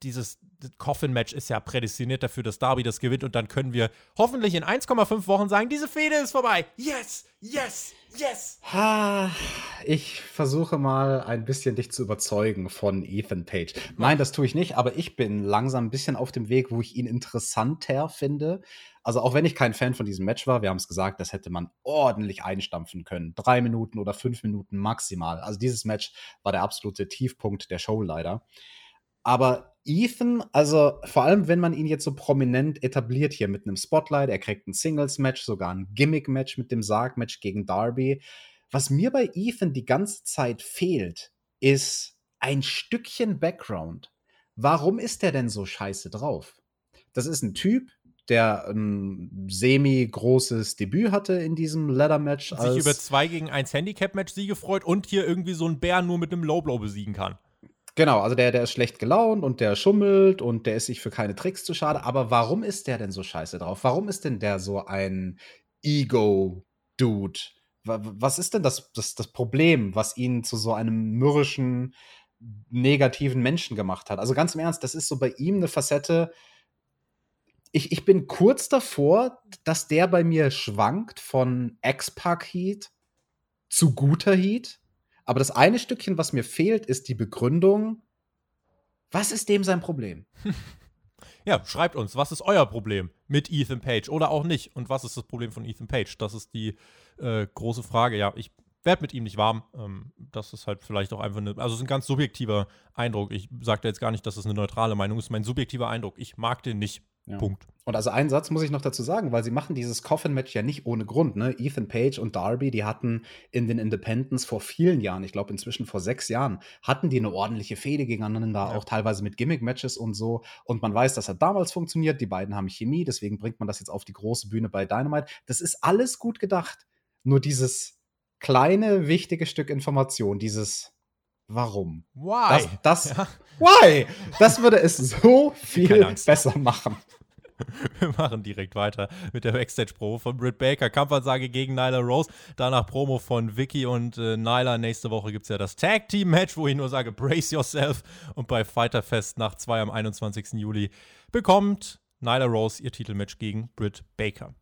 Dieses Coffin-Match ist ja prädestiniert dafür, dass Darby das gewinnt. Und dann können wir hoffentlich in 1,5 Wochen sagen, diese Fehde ist vorbei. Yes, yes, yes. Ich versuche mal ein bisschen dich zu überzeugen von Ethan Page. Nein, das tue ich nicht, aber ich bin langsam ein bisschen auf dem Weg, wo ich ihn interessanter finde. Also auch wenn ich kein Fan von diesem Match war, wir haben es gesagt, das hätte man ordentlich einstampfen können. 3 Minuten oder 5 Minuten maximal. Also dieses Match war der absolute Tiefpunkt der Show leider. Aber Ethan, also vor allem, wenn man ihn jetzt so prominent etabliert hier mit einem Spotlight, er kriegt ein Singles-Match, sogar ein Gimmick-Match mit dem Sarg-Match gegen Darby. Was mir bei Ethan die ganze Zeit fehlt, ist ein Stückchen Background. Warum ist der denn so scheiße drauf? Das ist ein Typ, der ein semi-großes Debüt hatte in diesem Ladder-Match. Sich über 2-gegen-1 Handicap-Match-Siege freut und hier irgendwie so einen Bär nur mit einem Low-Blow besiegen kann. Genau, also der ist schlecht gelaunt und der schummelt und der ist sich für keine Tricks zu schade. Aber warum ist der denn so scheiße drauf? Warum ist denn der so ein Ego-Dude? Was ist denn das Problem, was ihn zu so einem mürrischen, negativen Menschen gemacht hat? Also ganz im Ernst, das ist so bei ihm eine Facette. Ich bin kurz davor, dass der bei mir schwankt von Ex-Pac-Heat zu guter Heat. Aber das eine Stückchen, was mir fehlt, ist die Begründung, was ist dem sein Problem? Ja, schreibt uns, was ist euer Problem mit Ethan Page oder auch nicht? Und was ist das Problem von Ethan Page? Das ist die große Frage. Ja, ich werde mit ihm nicht warm. Das ist halt vielleicht auch einfach es ist ein ganz subjektiver Eindruck. Ich sage da jetzt gar nicht, dass es eine neutrale Meinung ist. Mein subjektiver Eindruck, ich mag den nicht. Ja. Punkt. Und also einen Satz muss ich noch dazu sagen, weil sie machen dieses Coffin-Match ja nicht ohne Grund, ne? Ethan Page und Darby, die hatten in den Independents vor vielen Jahren, ich glaube inzwischen vor 6 Jahren, hatten die eine ordentliche Fehde gegeneinander, auch teilweise mit Gimmick-Matches und so. Und man weiß, das hat damals funktioniert, die beiden haben Chemie, deswegen bringt man das jetzt auf die große Bühne bei Dynamite. Das ist alles gut gedacht, nur dieses kleine, wichtige Stück Information, dieses Warum? Why? Why? Das würde es so viel besser machen. Wir machen direkt weiter mit der Backstage-Promo von Britt Baker. Kampfansage gegen Nyla Rose. Danach Promo von Vicky und Nyla. Nächste Woche gibt es ja das Tag-Team-Match, wo ich nur sage, brace yourself. Und bei Fighter Fest Nacht 2 am 21. Juli bekommt Nyla Rose ihr Titelmatch gegen Britt Baker.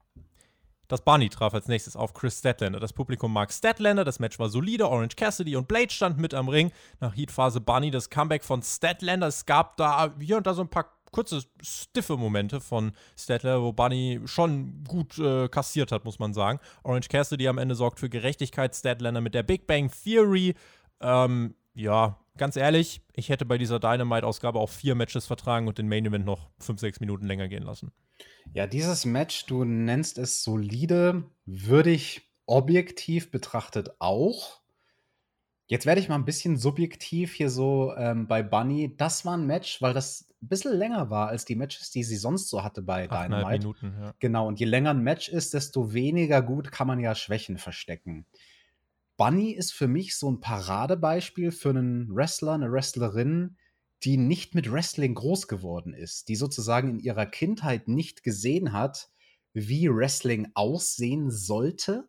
Das Bunny traf als nächstes auf Chris Statlander. Das Publikum mag Statlander, das Match war solide. Orange Cassidy und Blade standen mit am Ring. Nach Heatphase Bunny das Comeback von Statlander. Es gab da hier und da so ein paar kurze, stiffe Momente von Statlander, wo Bunny schon gut kassiert hat, muss man sagen. Orange Cassidy am Ende sorgt für Gerechtigkeit. Statlander mit der Big Bang Theory. Ganz ehrlich, ich hätte bei dieser Dynamite-Ausgabe auch 4 Matches vertragen und den Main Event noch 5-6 Minuten länger gehen lassen. Ja, dieses Match, du nennst es solide, würde ich objektiv betrachtet auch. Jetzt werde ich mal ein bisschen subjektiv hier so bei Bunny. Das war ein Match, weil das ein bisschen länger war als die Matches, die sie sonst so hatte bei Dynamite. 8,5 Minuten, ja. Genau, und je länger ein Match ist, desto weniger gut kann man ja Schwächen verstecken. Bunny ist für mich so ein Paradebeispiel für einen Wrestler, eine Wrestlerin, die nicht mit Wrestling groß geworden ist, die sozusagen in ihrer Kindheit nicht gesehen hat, wie Wrestling aussehen sollte,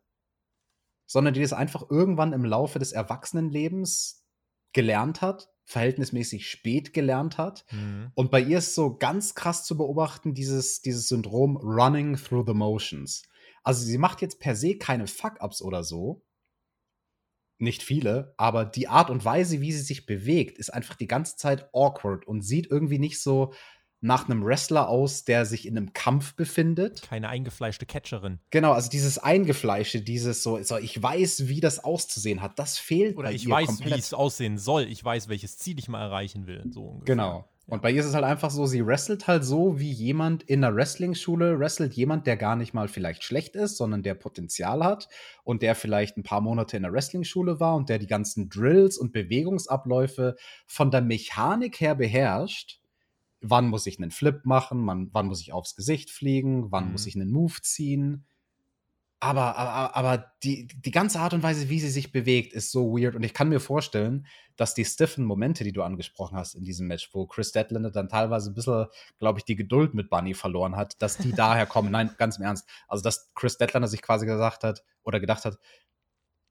sondern die das einfach irgendwann im Laufe des Erwachsenenlebens gelernt hat, verhältnismäßig spät gelernt hat. Mhm. Und bei ihr ist so ganz krass zu beobachten, dieses Syndrom Running Through the Motions. Also sie macht jetzt per se keine Fuck-Ups oder so, nicht viele, aber die Art und Weise, wie sie sich bewegt, ist einfach die ganze Zeit awkward und sieht irgendwie nicht so nach einem Wrestler aus, der sich in einem Kampf befindet. Keine eingefleischte Catcherin. Genau, also dieses Eingefleischte, dieses so ich weiß, wie das auszusehen hat, das fehlt bei ihr komplett. Oder ich weiß, wie es aussehen soll, ich weiß, welches Ziel ich mal erreichen will, so ungefähr. Genau. Und bei ihr ist es halt einfach so, sie wrestelt halt so, wie jemand in einer Wrestling-Schule wrestelt, jemand, der gar nicht mal vielleicht schlecht ist, sondern der Potenzial hat und der vielleicht ein paar Monate in der Wrestling-Schule war und der die ganzen Drills und Bewegungsabläufe von der Mechanik her beherrscht. Wann muss ich einen Flip machen, wann muss ich aufs Gesicht fliegen, wann muss ich einen Move ziehen. Aber die ganze Art und Weise, wie sie sich bewegt, ist so weird. Und ich kann mir vorstellen, dass die stiffen Momente, die du angesprochen hast in diesem Match, wo Chris Statlander dann teilweise ein bisschen, glaube ich, die Geduld mit Bunny verloren hat, dass die daher kommen. Nein, ganz im Ernst. Also, dass Chris Statlander sich quasi gedacht hat,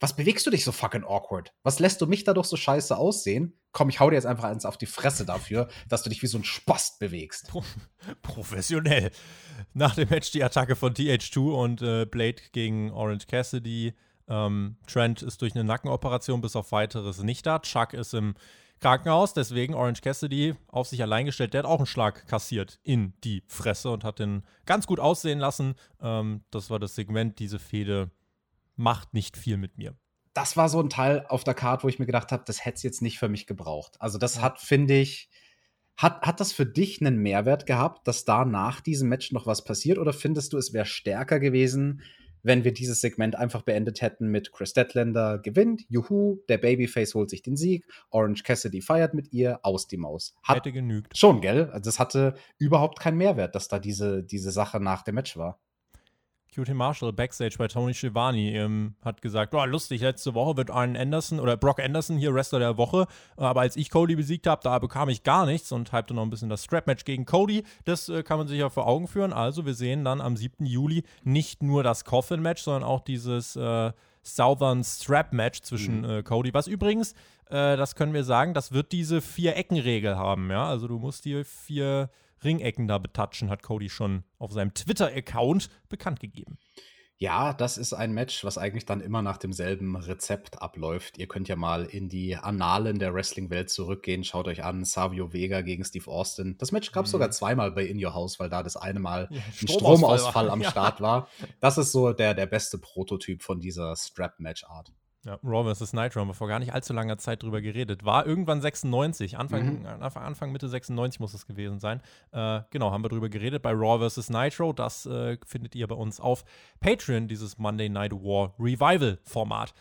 was bewegst du dich so fucking awkward? Was lässt du mich dadurch so scheiße aussehen? Komm, ich hau dir jetzt einfach eins auf die Fresse dafür, dass du dich wie so ein Spast bewegst. Professionell. Nach dem Match die Attacke von TH2 und Blade gegen Orange Cassidy. Trent ist durch eine Nackenoperation bis auf Weiteres nicht da. Chuck ist im Krankenhaus, deswegen Orange Cassidy auf sich allein gestellt. Der hat auch einen Schlag kassiert in die Fresse und hat den ganz gut aussehen lassen. Das war das Segment, diese Fehde macht nicht viel mit mir. Das war so ein Teil auf der Card, wo ich mir gedacht habe, das hätte es jetzt nicht für mich gebraucht. Also das hat, finde ich, hat das für dich einen Mehrwert gehabt, dass da nach diesem Match noch was passiert? Oder findest du, es wäre stärker gewesen, wenn wir dieses Segment einfach beendet hätten mit Chris Statlander gewinnt, juhu, der Babyface holt sich den Sieg, Orange Cassidy feiert mit ihr, aus die Maus. Hätte genügt. Schon, gell? Also das hatte überhaupt keinen Mehrwert, dass da diese Sache nach dem Match war. QT Marshall Backstage bei Tony Schiavone hat gesagt, oh, lustig, letzte Woche wird Brock Anderson hier Wrestler der Woche, aber als ich Cody besiegt habe, da bekam ich gar nichts und hypte noch ein bisschen das Strap-Match gegen Cody. Das kann man sich ja vor Augen führen. Also wir sehen dann am 7. Juli nicht nur das Coffin-Match, sondern auch dieses Southern Strap-Match zwischen Cody, was übrigens, das können wir sagen, das wird diese 4-Ecken-Regel haben. Ja? Also du musst die 4 Ringecken da betatschen, hat Cody schon auf seinem Twitter-Account bekannt gegeben. Ja, das ist ein Match, was eigentlich dann immer nach demselben Rezept abläuft. Ihr könnt ja mal in die Annalen der Wrestling-Welt zurückgehen. Schaut euch an, Savio Vega gegen Steve Austin. Das Match gab es sogar zweimal bei In Your House, weil da das eine Mal ein Stromausfall am Start war. Das ist so der beste Prototyp von dieser Strap-Match-Art. Ja, Raw vs. Nitro haben wir vor gar nicht allzu langer Zeit drüber geredet. War irgendwann 96, Anfang Mitte 96 muss es gewesen sein. Genau, haben wir drüber geredet bei Raw vs. Nitro. Das findet ihr bei uns auf Patreon, dieses Monday Night War Revival Format.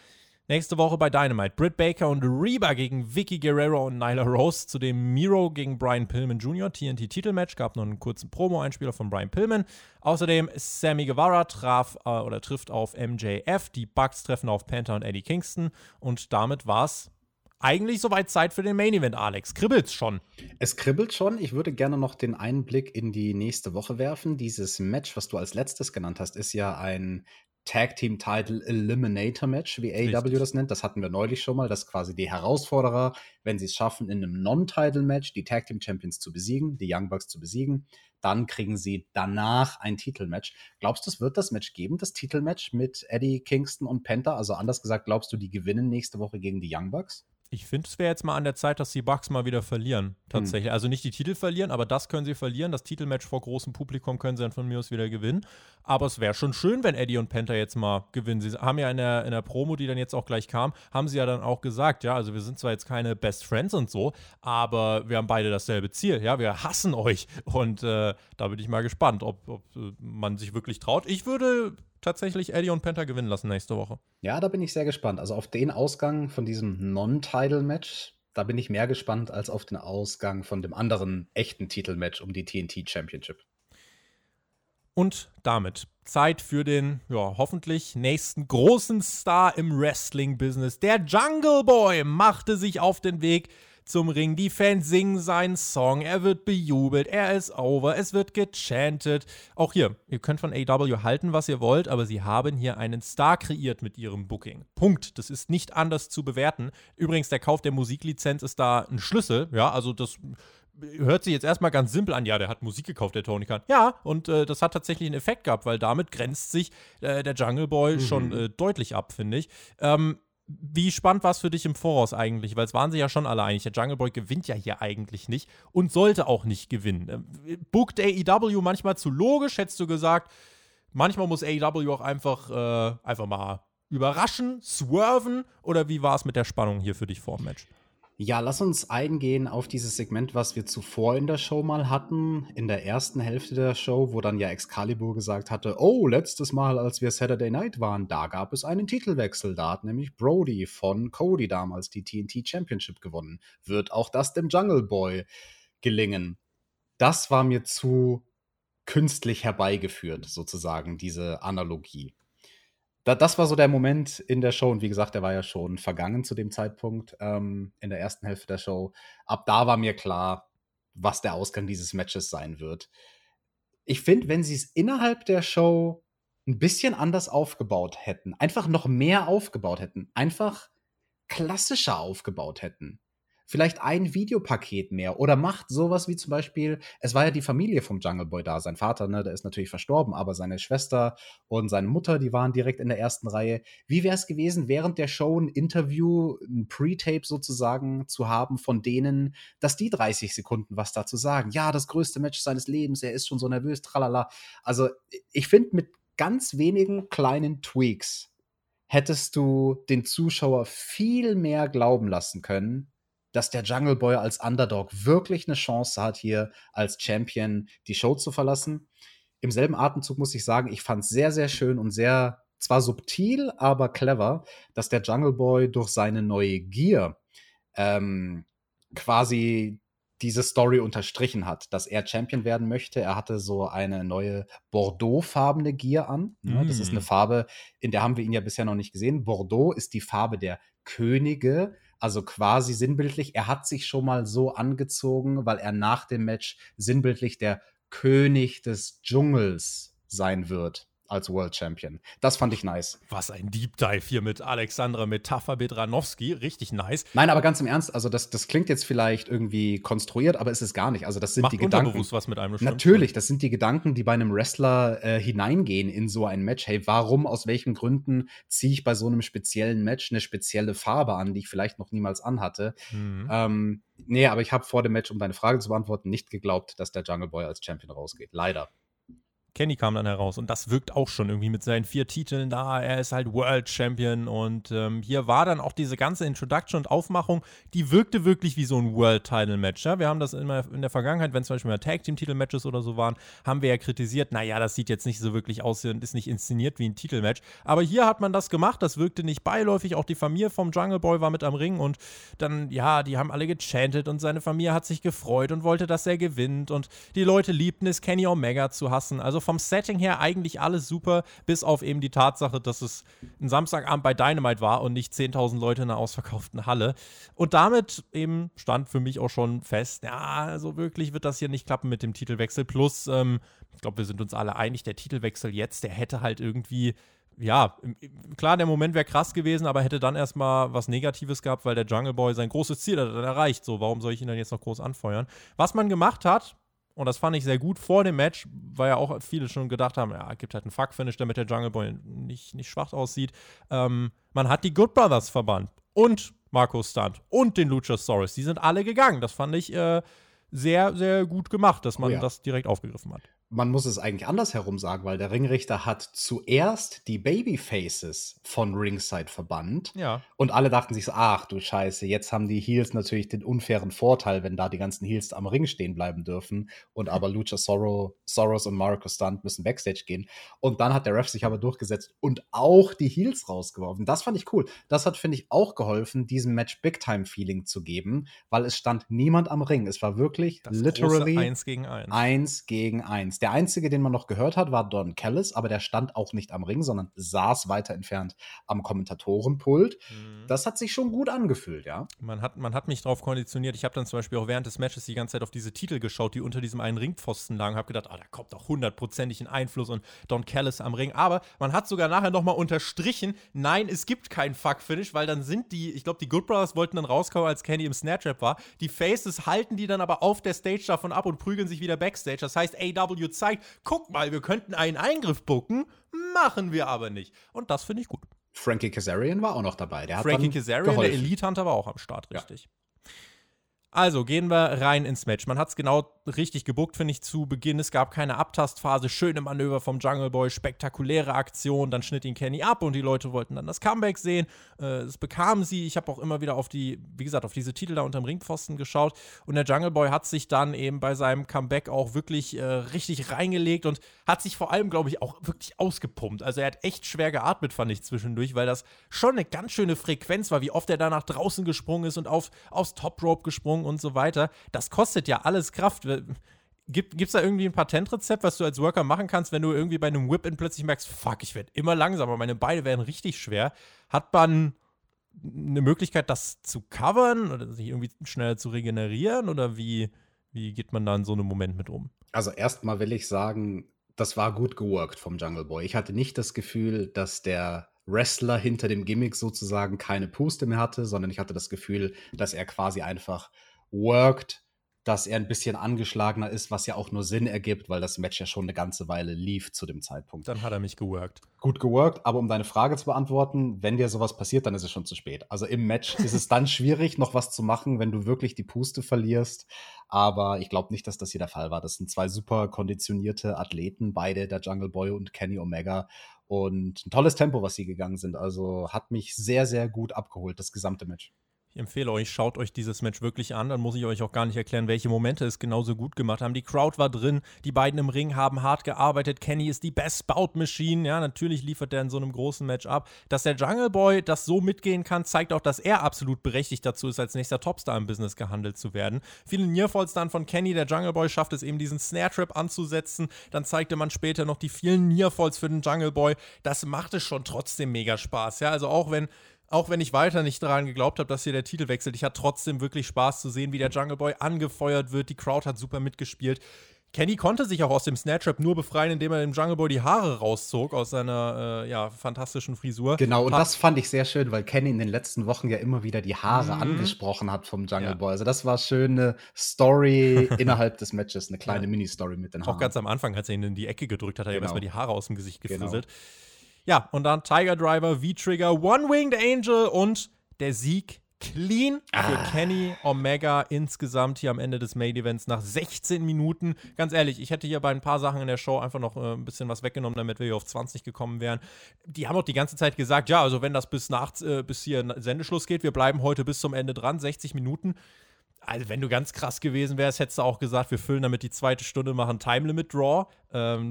Nächste Woche bei Dynamite. Britt Baker und Reba gegen Vicky Guerrero und Nyla Rose. Zudem Miro gegen Brian Pillman Jr. TNT-Titelmatch. Gab noch einen kurzen Promo-Einspieler von Brian Pillman. Außerdem Sammy Guevara trifft auf MJF. Die Bucks treffen auf Penta und Eddie Kingston. Und damit war's eigentlich soweit Zeit für den Main-Event, Alex. Kribbelt's schon? Es kribbelt schon. Ich würde gerne noch den Einblick in die nächste Woche werfen. Dieses Match, was du als letztes genannt hast, ist ja ein Tag-Team-Title-Eliminator-Match, wie AEW das nennt. Das hatten wir neulich schon mal, dass quasi die Herausforderer, wenn sie es schaffen, in einem Non-Title-Match die Tag-Team-Champions zu besiegen, die Young Bucks zu besiegen, dann kriegen sie danach ein Titelmatch. Glaubst du, es wird das Match geben, das Titelmatch mit Eddie Kingston und Penta? Also anders gesagt, glaubst du, die gewinnen nächste Woche gegen die Young Bucks? Ich finde, es wäre jetzt mal an der Zeit, dass die Bucks mal wieder verlieren, tatsächlich. Also nicht die Titel verlieren, aber das können sie verlieren. Das Titelmatch vor großem Publikum können sie dann von mir aus wieder gewinnen. Aber es wäre schon schön, wenn Eddie und Penta jetzt mal gewinnen. Sie haben ja in der Promo, die dann jetzt auch gleich kam, haben sie ja dann auch gesagt, ja, also wir sind zwar jetzt keine Best Friends und so, aber wir haben beide dasselbe Ziel, ja, wir hassen euch. Und da bin ich mal gespannt, ob man sich wirklich traut. Ich würde tatsächlich Eddie und Penta gewinnen lassen nächste Woche. Ja, da bin ich sehr gespannt. Also auf den Ausgang von diesem Non-Title-Match, da bin ich mehr gespannt als auf den Ausgang von dem anderen echten Titelmatch um die TNT Championship. Und damit Zeit für den, ja, hoffentlich nächsten großen Star im Wrestling-Business. Der Jungle Boy machte sich auf den Weg zum Ring. Die Fans singen seinen Song. Er wird bejubelt. Er ist over. Es wird gechantet. Auch hier, ihr könnt von AEW halten, was ihr wollt, aber sie haben hier einen Star kreiert mit ihrem Booking. Punkt. Das ist nicht anders zu bewerten. Übrigens, der Kauf der Musiklizenz ist da ein Schlüssel. Ja, also das hört sich jetzt erstmal ganz simpel an. Ja, der hat Musik gekauft, der Tony Khan. Ja, und das hat tatsächlich einen Effekt gehabt, weil damit grenzt sich der Jungle Boy schon deutlich ab, finde ich. Wie spannend war es für dich im Voraus eigentlich? Weil es waren sie ja schon alle einig. Der Jungle Boy gewinnt ja hier eigentlich nicht und sollte auch nicht gewinnen. Bookt AEW manchmal zu logisch, hättest du gesagt. Manchmal muss AEW auch einfach mal überraschen, swerven. Oder wie war es mit der Spannung hier für dich vor dem Match? Ja, lass uns eingehen auf dieses Segment, was wir zuvor in der Show mal hatten. In der ersten Hälfte der Show, wo dann ja Excalibur gesagt hatte, oh, letztes Mal, als wir Saturday Night waren, da gab es einen Titelwechsel. Da hat nämlich Brody von Cody damals die TNT Championship gewonnen. Wird auch das dem Jungle Boy gelingen? Das war mir zu künstlich herbeigeführt, sozusagen, diese Analogie. Das war so der Moment in der Show. Und wie gesagt, der war ja schon vergangen zu dem Zeitpunkt in der ersten Hälfte der Show. Ab da war mir klar, was der Ausgang dieses Matches sein wird. Ich finde, wenn sie es innerhalb der Show ein bisschen anders aufgebaut hätten, einfach noch mehr aufgebaut hätten, einfach klassischer aufgebaut hätten, vielleicht ein Videopaket mehr oder macht sowas wie zum Beispiel, es war ja die Familie vom Jungle Boy da, sein Vater, ne, der ist natürlich verstorben, aber seine Schwester und seine Mutter, die waren direkt in der ersten Reihe. Wie wäre es gewesen, während der Show ein Interview, ein Pre-Tape sozusagen zu haben von denen, dass die 30 Sekunden was dazu sagen? Ja, das größte Match seines Lebens, er ist schon so nervös, tralala. Also ich finde, mit ganz wenigen kleinen Tweaks hättest du den Zuschauer viel mehr glauben lassen können, dass der Jungle Boy als Underdog wirklich eine Chance hat, hier als Champion die Show zu verlassen. Im selben Atemzug muss ich sagen, ich fand es sehr, sehr schön und sehr, zwar subtil, aber clever, dass der Jungle Boy durch seine neue Gier quasi diese Story unterstrichen hat, dass er Champion werden möchte. Er hatte so eine neue Bordeaux-farbene Gier an. Mm. Das ist eine Farbe, in der haben wir ihn ja bisher noch nicht gesehen. Bordeaux ist die Farbe der Könige, also quasi sinnbildlich. Er hat sich schon mal so angezogen, weil er nach dem Match sinnbildlich der König des Dschungels sein wird als World Champion. Das fand ich nice. Was ein Deep Dive hier mit Alexandra Metafa-Bedranowski. Richtig nice. Nein, aber ganz im Ernst, also das klingt jetzt vielleicht irgendwie konstruiert, aber es ist gar nicht. Also das sind die Gedanken. Macht unterbewusst was mit einem. Natürlich, das sind die Gedanken, die bei einem Wrestler hineingehen in so ein Match. Hey, warum, aus welchen Gründen ziehe ich bei so einem speziellen Match eine spezielle Farbe an, die ich vielleicht noch niemals anhatte? Mhm. Nee, aber ich habe vor dem Match, um deine Frage zu beantworten, nicht geglaubt, dass der Jungle Boy als Champion rausgeht. Leider. Kenny kam dann heraus und das wirkt auch schon irgendwie mit seinen 4 Titeln da, er ist halt World Champion und hier war dann auch diese ganze Introduction und Aufmachung, die wirkte wirklich wie so ein World Title Match, ja? Wir haben das immer in der Vergangenheit, wenn zum Beispiel mal Tag Team Titel Matches oder so waren, haben wir ja kritisiert, naja, das sieht jetzt nicht so wirklich aus und ist nicht inszeniert wie ein Titelmatch, aber hier hat man das gemacht, das wirkte nicht beiläufig, auch die Familie vom Jungle Boy war mit am Ring und dann, ja, die haben alle gechantet und seine Familie hat sich gefreut und wollte, dass er gewinnt und die Leute liebten es, Kenny Omega zu hassen, also vom Setting her eigentlich alles super, bis auf eben die Tatsache, dass es ein Samstagabend bei Dynamite war und nicht 10.000 Leute in einer ausverkauften Halle. Und damit eben stand für mich auch schon fest, ja, so wirklich wird das hier nicht klappen mit dem Titelwechsel. Plus, ich glaube, wir sind uns alle einig, der Titelwechsel jetzt, der hätte halt irgendwie, ja, klar, der Moment wäre krass gewesen, aber hätte dann erstmal was Negatives gehabt, weil der Jungle Boy sein großes Ziel hat dann erreicht. So, warum soll ich ihn dann jetzt noch groß anfeuern? Was man gemacht hat, und das fand ich sehr gut vor dem Match, weil ja auch viele schon gedacht haben, ja, gibt halt einen Fuck-Finish, damit der Jungle Boy nicht schwach aussieht. Man hat die Good Brothers verbannt und Marco Stunt und den Luchasaurus. Die sind alle gegangen. Das fand ich sehr, sehr gut gemacht, dass man das direkt aufgegriffen hat. Man muss es eigentlich andersherum sagen, weil der Ringrichter hat zuerst die Babyfaces von Ringside verbannt. Ja. Und alle dachten sich so, ach du Scheiße, jetzt haben die Heels natürlich den unfairen Vorteil, wenn da die ganzen Heels am Ring stehen bleiben dürfen. Und aber Luchasaurus und Marco Stunt müssen Backstage gehen. Und dann hat der Ref sich aber durchgesetzt und auch die Heels rausgeworfen. Das fand ich cool. Das hat, finde ich, auch geholfen, diesem Match Big-Time-Feeling zu geben, weil es stand niemand am Ring. Es war wirklich das literally 1 gegen 1. 1 gegen 1. Der einzige, den man noch gehört hat, war Don Callis, aber der stand auch nicht am Ring, sondern saß weiter entfernt am Kommentatorenpult. Mhm. Das hat sich schon gut angefühlt, ja. Man hat mich drauf konditioniert. Ich habe dann zum Beispiel auch während des Matches die ganze Zeit auf diese Titel geschaut, die unter diesem einen Ringpfosten lagen. Habe gedacht, da kommt doch hundertprozentig ein Einfluss und Don Callis am Ring. Aber man hat sogar nachher nochmal unterstrichen, nein, es gibt keinen Fuck-Finish, weil dann sind die, ich glaube, die Good Brothers wollten dann rauskommen, als Kenny im Snatch-Trap war. Die Faces halten die dann aber auf der Stage davon ab und prügeln sich wieder Backstage. Das heißt, AEW zeigt, guck mal, wir könnten einen Eingriff booken, machen wir aber nicht. Und das finde ich gut. Frankie Kazarian war auch noch dabei. Der hat Frankie Kazarian, der Elite Hunter, war auch am Start, richtig. Ja. Also, gehen wir rein ins Match. Man hat es genau richtig gebuckt, finde ich, zu Beginn. Es gab keine Abtastphase, schöne Manöver vom Jungle Boy, spektakuläre Aktion. Dann schnitt ihn Kenny ab und die Leute wollten dann das Comeback sehen. Das bekamen sie. Ich habe auch immer wieder auf die, wie gesagt, auf diese Titel da unterm Ringpfosten geschaut. Und der Jungle Boy hat sich dann eben bei seinem Comeback auch wirklich richtig reingelegt und hat sich vor allem, glaube ich, auch wirklich ausgepumpt. Also, er hat echt schwer geatmet, fand ich zwischendurch, weil das schon eine ganz schöne Frequenz war, wie oft er da nach draußen gesprungen ist und aufs Top Rope gesprungen und so weiter. Das kostet ja alles Kraft. Gibt's da irgendwie ein Patentrezept, was du als Worker machen kannst, wenn du irgendwie bei einem Whip-In plötzlich merkst, fuck, ich werde immer langsamer, meine Beine werden richtig schwer. Hat man eine Möglichkeit, das zu covern oder sich irgendwie schneller zu regenerieren? Oder wie geht man da in so einem Moment mit um? Also erstmal will ich sagen, das war gut geworkt vom Jungle Boy. Ich hatte nicht das Gefühl, dass der Wrestler hinter dem Gimmick sozusagen keine Puste mehr hatte, sondern ich hatte das Gefühl, dass er quasi einfach worked, dass er ein bisschen angeschlagener ist, was ja auch nur Sinn ergibt, weil das Match ja schon eine ganze Weile lief zu dem Zeitpunkt. Dann hat er mich geworkt. Gut geworkt, aber um deine Frage zu beantworten, wenn dir sowas passiert, dann ist es schon zu spät. Also im Match ist es dann schwierig, noch was zu machen, wenn du wirklich die Puste verlierst, aber ich glaube nicht, dass das hier der Fall war. Das sind zwei super konditionierte Athleten, beide, der Jungle Boy und Kenny Omega. Und ein tolles Tempo, was sie gegangen sind. Also hat mich sehr, sehr gut abgeholt, das gesamte Match. Ich empfehle euch, schaut euch dieses Match wirklich an. Dann muss ich euch auch gar nicht erklären, welche Momente es genauso gut gemacht haben. Die Crowd war drin, die beiden im Ring haben hart gearbeitet. Kenny ist die Best-Bout-Machine. Ja, natürlich liefert der in so einem großen Match ab. Dass der Jungle Boy das so mitgehen kann, zeigt auch, dass er absolut berechtigt dazu ist, als nächster Topstar im Business gehandelt zu werden. Viele Nearfalls dann von Kenny. Der Jungle Boy schafft es eben, diesen Snare-Trap anzusetzen. Dann zeigte man später noch die vielen Nearfalls für den Jungle Boy. Das machte schon trotzdem mega Spaß. Ja, also auch wenn ich weiter nicht daran geglaubt habe, dass hier der Titel wechselt, ich hatte trotzdem wirklich Spaß zu sehen, wie der Jungle Boy angefeuert wird. Die Crowd hat super mitgespielt. Kenny konnte sich auch aus dem Snare Trap nur befreien, indem er dem Jungle Boy die Haare rauszog aus seiner fantastischen Frisur. Genau, und das fand ich sehr schön, weil Kenny in den letzten Wochen ja immer wieder die Haare angesprochen hat vom Jungle Boy. Also das war schöne Story innerhalb des Matches, eine kleine Mini-Story mit den Haaren. Auch ganz am Anfang, als er ihn in die Ecke gedrückt hat, hat er erstmal die Haare aus dem Gesicht gefriselt. Genau. Ja, und dann Tiger Driver, V-Trigger, One-Winged Angel und der Sieg clean für Kenny Omega insgesamt hier am Ende des Main-Events nach 16 Minuten. Ganz ehrlich, ich hätte hier bei ein paar Sachen in der Show einfach noch ein bisschen was weggenommen, damit wir hier auf 20 gekommen wären. Die haben auch die ganze Zeit gesagt, ja, also wenn das bis hier Sendeschluss geht, wir bleiben heute bis zum Ende dran, 60 Minuten. Also wenn du ganz krass gewesen wärst, hättest du auch gesagt, wir füllen damit die zweite Stunde, machen Time-Limit-Draw,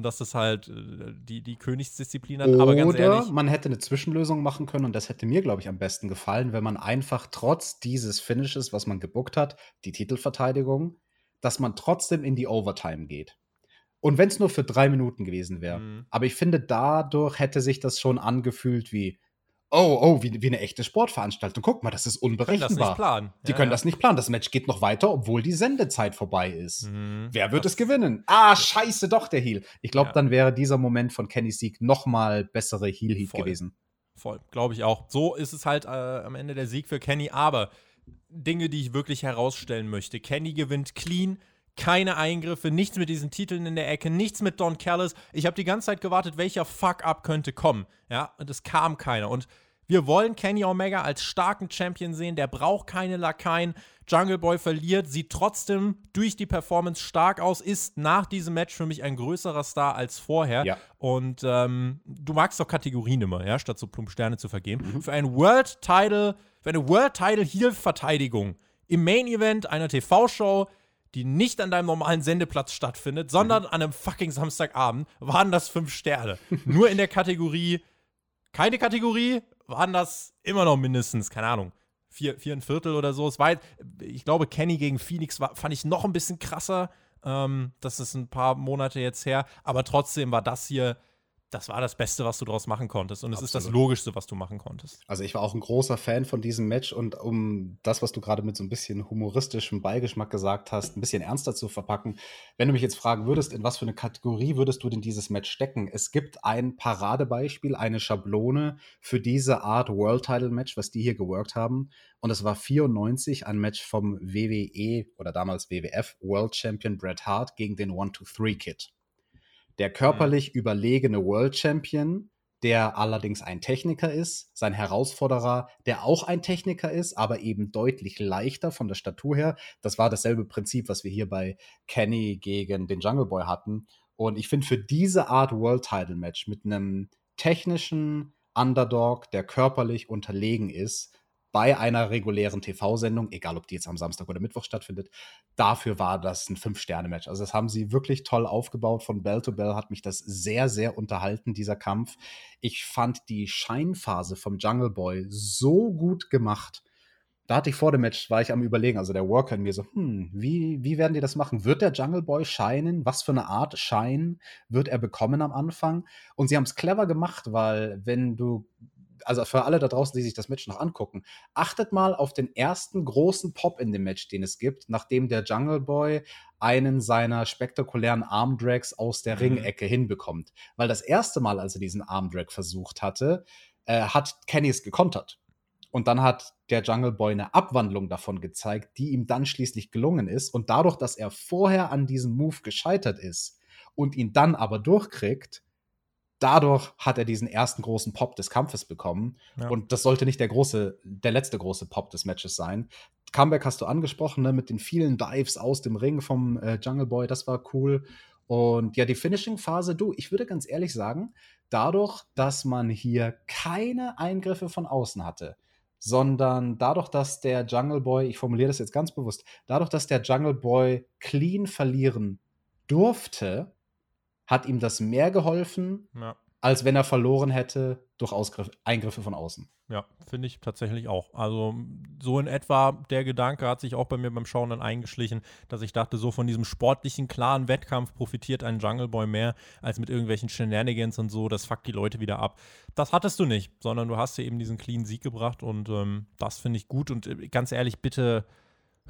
dass das halt die Königsdisziplin hat. Aber ganz ehrlich, oder man hätte eine Zwischenlösung machen können und das hätte mir, glaube ich, am besten gefallen, wenn man einfach trotz dieses Finishes, was man gebuckt hat, die Titelverteidigung, dass man trotzdem in die Overtime geht. Und wenn es nur für 3 Minuten gewesen wäre. Aber ich finde, dadurch hätte sich das schon angefühlt wie wie eine echte Sportveranstaltung. Guck mal, das ist unberechenbar. Die können das nicht planen. Das Match geht noch weiter, obwohl die Sendezeit vorbei ist. Wer wird es gewinnen? Ah, scheiße, doch der Heel. Ich glaube, dann wäre dieser Moment von Kenny Sieg noch mal bessere Heel-Heat gewesen. Voll, glaube ich auch. So ist es halt am Ende der Sieg für Kenny. Aber Dinge, die ich wirklich herausstellen möchte. Kenny gewinnt clean. Keine Eingriffe, nichts mit diesen Titeln in der Ecke, nichts mit Don Callis. Ich habe die ganze Zeit gewartet, welcher Fuck-Up könnte kommen. Ja, und es kam keiner. Und wir wollen Kenny Omega als starken Champion sehen. Der braucht keine Lakaien. Jungle Boy verliert, sieht trotzdem durch die Performance stark aus, ist nach diesem Match für mich ein größerer Star als vorher. Ja. Und du magst doch Kategorien immer, ja, statt so plump Sterne zu vergeben. Für eine World-Title-Heel-Verteidigung im Main-Event einer TV-Show, die nicht an deinem normalen Sendeplatz stattfindet, sondern an einem fucking Samstagabend, waren das 5 Sterne. Nur in der Kategorie, keine Kategorie, waren das immer noch mindestens, keine Ahnung, 4 1/4 oder so. Es war, ich glaube, Kenny gegen Phoenix fand ich noch ein bisschen krasser. Das ist ein paar Monate jetzt her. Aber trotzdem war das hier, das war das Beste, was du daraus machen konntest. Und es ist das Logischste, was du machen konntest. Also ich war auch ein großer Fan von diesem Match. Und um das, was du gerade mit so ein bisschen humoristischem Beigeschmack gesagt hast, ein bisschen ernster zu verpacken. Wenn du mich jetzt fragen würdest, in was für eine Kategorie würdest du denn dieses Match stecken? Es gibt ein Paradebeispiel, eine Schablone für diese Art World-Title-Match, was die hier geworkt haben. Und es war 1994 ein Match vom WWE oder damals WWF World Champion Bret Hart gegen den 1-2-3-Kid. Der körperlich überlegene World Champion, der allerdings ein Techniker ist, sein Herausforderer, der auch ein Techniker ist, aber eben deutlich leichter von der Statur her. Das war dasselbe Prinzip, was wir hier bei Kenny gegen den Jungle Boy hatten. Und ich finde, für diese Art World-Title-Match mit einem technischen Underdog, der körperlich unterlegen ist, bei einer regulären TV-Sendung, egal ob die jetzt am Samstag oder Mittwoch stattfindet, dafür war das ein 5-Sterne-Match. Also das haben sie wirklich toll aufgebaut. Von Bell to Bell hat mich das sehr, sehr unterhalten, dieser Kampf. Ich fand die Scheinphase vom Jungle Boy so gut gemacht. Da hatte ich vor dem Match, war ich am Überlegen, also der Worker in mir so, wie werden die das machen? Wird der Jungle Boy scheinen? Was für eine Art Schein wird er bekommen am Anfang? Und sie haben es clever gemacht, weil wenn du, also für alle da draußen, die sich das Match noch angucken, achtet mal auf den ersten großen Pop in dem Match, den es gibt, nachdem der Jungle Boy einen seiner spektakulären Armdrags aus der Ringecke hinbekommt. Weil das erste Mal, als er diesen Armdrag versucht hatte, hat Kenny es gekontert. Und dann hat der Jungle Boy eine Abwandlung davon gezeigt, die ihm dann schließlich gelungen ist. Und dadurch, dass er vorher an diesem Move gescheitert ist und ihn dann aber durchkriegt, dadurch hat er diesen ersten großen Pop des Kampfes bekommen. Ja. Und das sollte nicht der letzte große Pop des Matches sein. Comeback hast du angesprochen, ne, mit den vielen Dives aus dem Ring vom Jungle Boy. Das war cool. Und ja, die Finishing-Phase, ich würde ganz ehrlich sagen, dadurch, dass man hier keine Eingriffe von außen hatte, sondern dadurch, dass der Jungle Boy, ich formuliere das jetzt ganz bewusst, dadurch, dass der Jungle Boy clean verlieren durfte, hat ihm das mehr geholfen, als wenn er verloren hätte durch Eingriffe von außen. Ja, finde ich tatsächlich auch. Also so in etwa der Gedanke hat sich auch bei mir beim Schauen dann eingeschlichen, dass ich dachte, so von diesem sportlichen, klaren Wettkampf profitiert ein Jungle Boy mehr, als mit irgendwelchen Shenanigans und so, das fuckt die Leute wieder ab. Das hattest du nicht, sondern du hast dir eben diesen clean Sieg gebracht und das finde ich gut. Und ganz ehrlich, bitte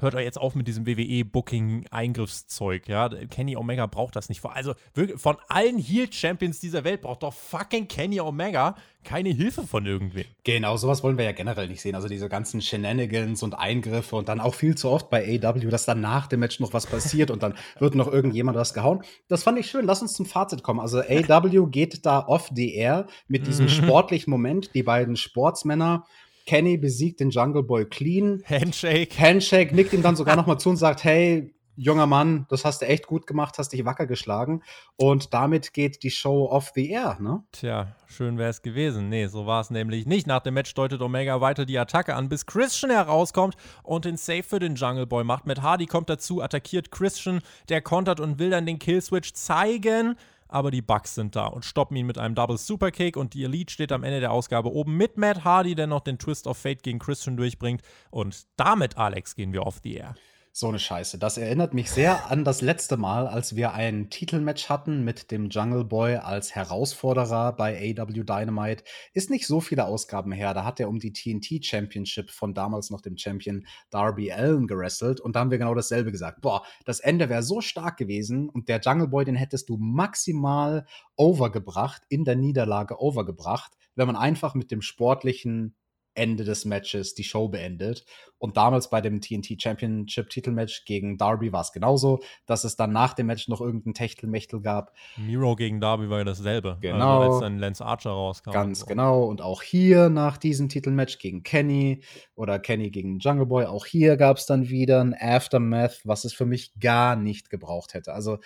hört euch jetzt auf mit diesem WWE-Booking-Eingriffszeug, ja. Kenny Omega braucht das nicht. Also wirklich, von allen Heel-Champions dieser Welt braucht doch fucking Kenny Omega keine Hilfe von irgendwem. Genau, sowas wollen wir ja generell nicht sehen. Also diese ganzen Shenanigans und Eingriffe und dann auch viel zu oft bei AEW, dass dann nach dem Match noch was passiert und dann wird noch irgendjemand was gehauen. Das fand ich schön. Lass uns zum Fazit kommen. Also AEW geht da off the air mit diesem sportlichen Moment. Die beiden Sportsmänner, Kenny besiegt den Jungle Boy clean. Handshake, nickt ihm dann sogar noch mal zu und sagt, hey, junger Mann, das hast du echt gut gemacht, hast dich wacker geschlagen. Und damit geht die Show off the air, ne? Tja, schön wäre es gewesen. Nee, so war es nämlich nicht. Nach dem Match deutet Omega weiter die Attacke an, bis Christian herauskommt und den Save für den Jungle Boy macht. Matt Hardy kommt dazu, attackiert Christian, der kontert und will dann den Killswitch zeigen. Aber die Bucks sind da und stoppen ihn mit einem Double Superkick und die Elite steht am Ende der Ausgabe oben mit Matt Hardy, der noch den Twist of Fate gegen Christian durchbringt. Und damit, Alex, gehen wir off the air. So eine Scheiße. Das erinnert mich sehr an das letzte Mal, als wir ein Titelmatch hatten mit dem Jungle Boy als Herausforderer bei AEW Dynamite. Ist nicht so viele Ausgaben her. Da hat er um die TNT Championship von damals noch dem Champion Darby Allin gewrestelt. Und da haben wir genau dasselbe gesagt. Boah, das Ende wäre so stark gewesen und der Jungle Boy, den hättest du maximal overgebracht, in der Niederlage overgebracht, wenn man einfach mit dem sportlichen Ende des Matches die Show beendet. Und damals bei dem TNT Championship Titelmatch gegen Darby war es genauso, dass es dann nach dem Match noch irgendein Techtelmechtel gab. Miro gegen Darby war ja dasselbe. Genau. Also als dann Lance Archer rauskam. Ganz genau. Und auch hier nach diesem Titelmatch gegen Kenny oder Kenny gegen Jungle Boy, auch hier gab es dann wieder ein Aftermath, was es für mich gar nicht gebraucht hätte. Also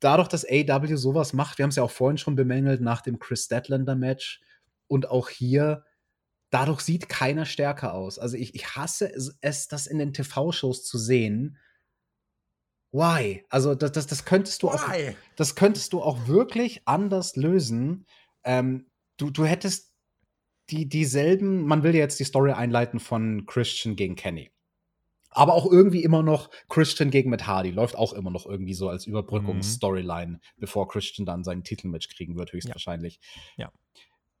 dadurch, dass AEW sowas macht, wir haben es ja auch vorhin schon bemängelt nach dem Chris Statlander Match und auch hier, dadurch sieht keiner stärker aus. Also ich hasse es, das in den TV-Shows zu sehen. Why? Also das könntest du auch wirklich anders lösen. Du hättest dieselben, man will ja jetzt die Story einleiten von Christian gegen Kenny. Aber auch irgendwie immer noch Christian gegen Matt Hardy. Läuft auch immer noch irgendwie so als Überbrückungsstoryline, bevor Christian dann seinen Titelmatch kriegen wird, höchstwahrscheinlich. Ja.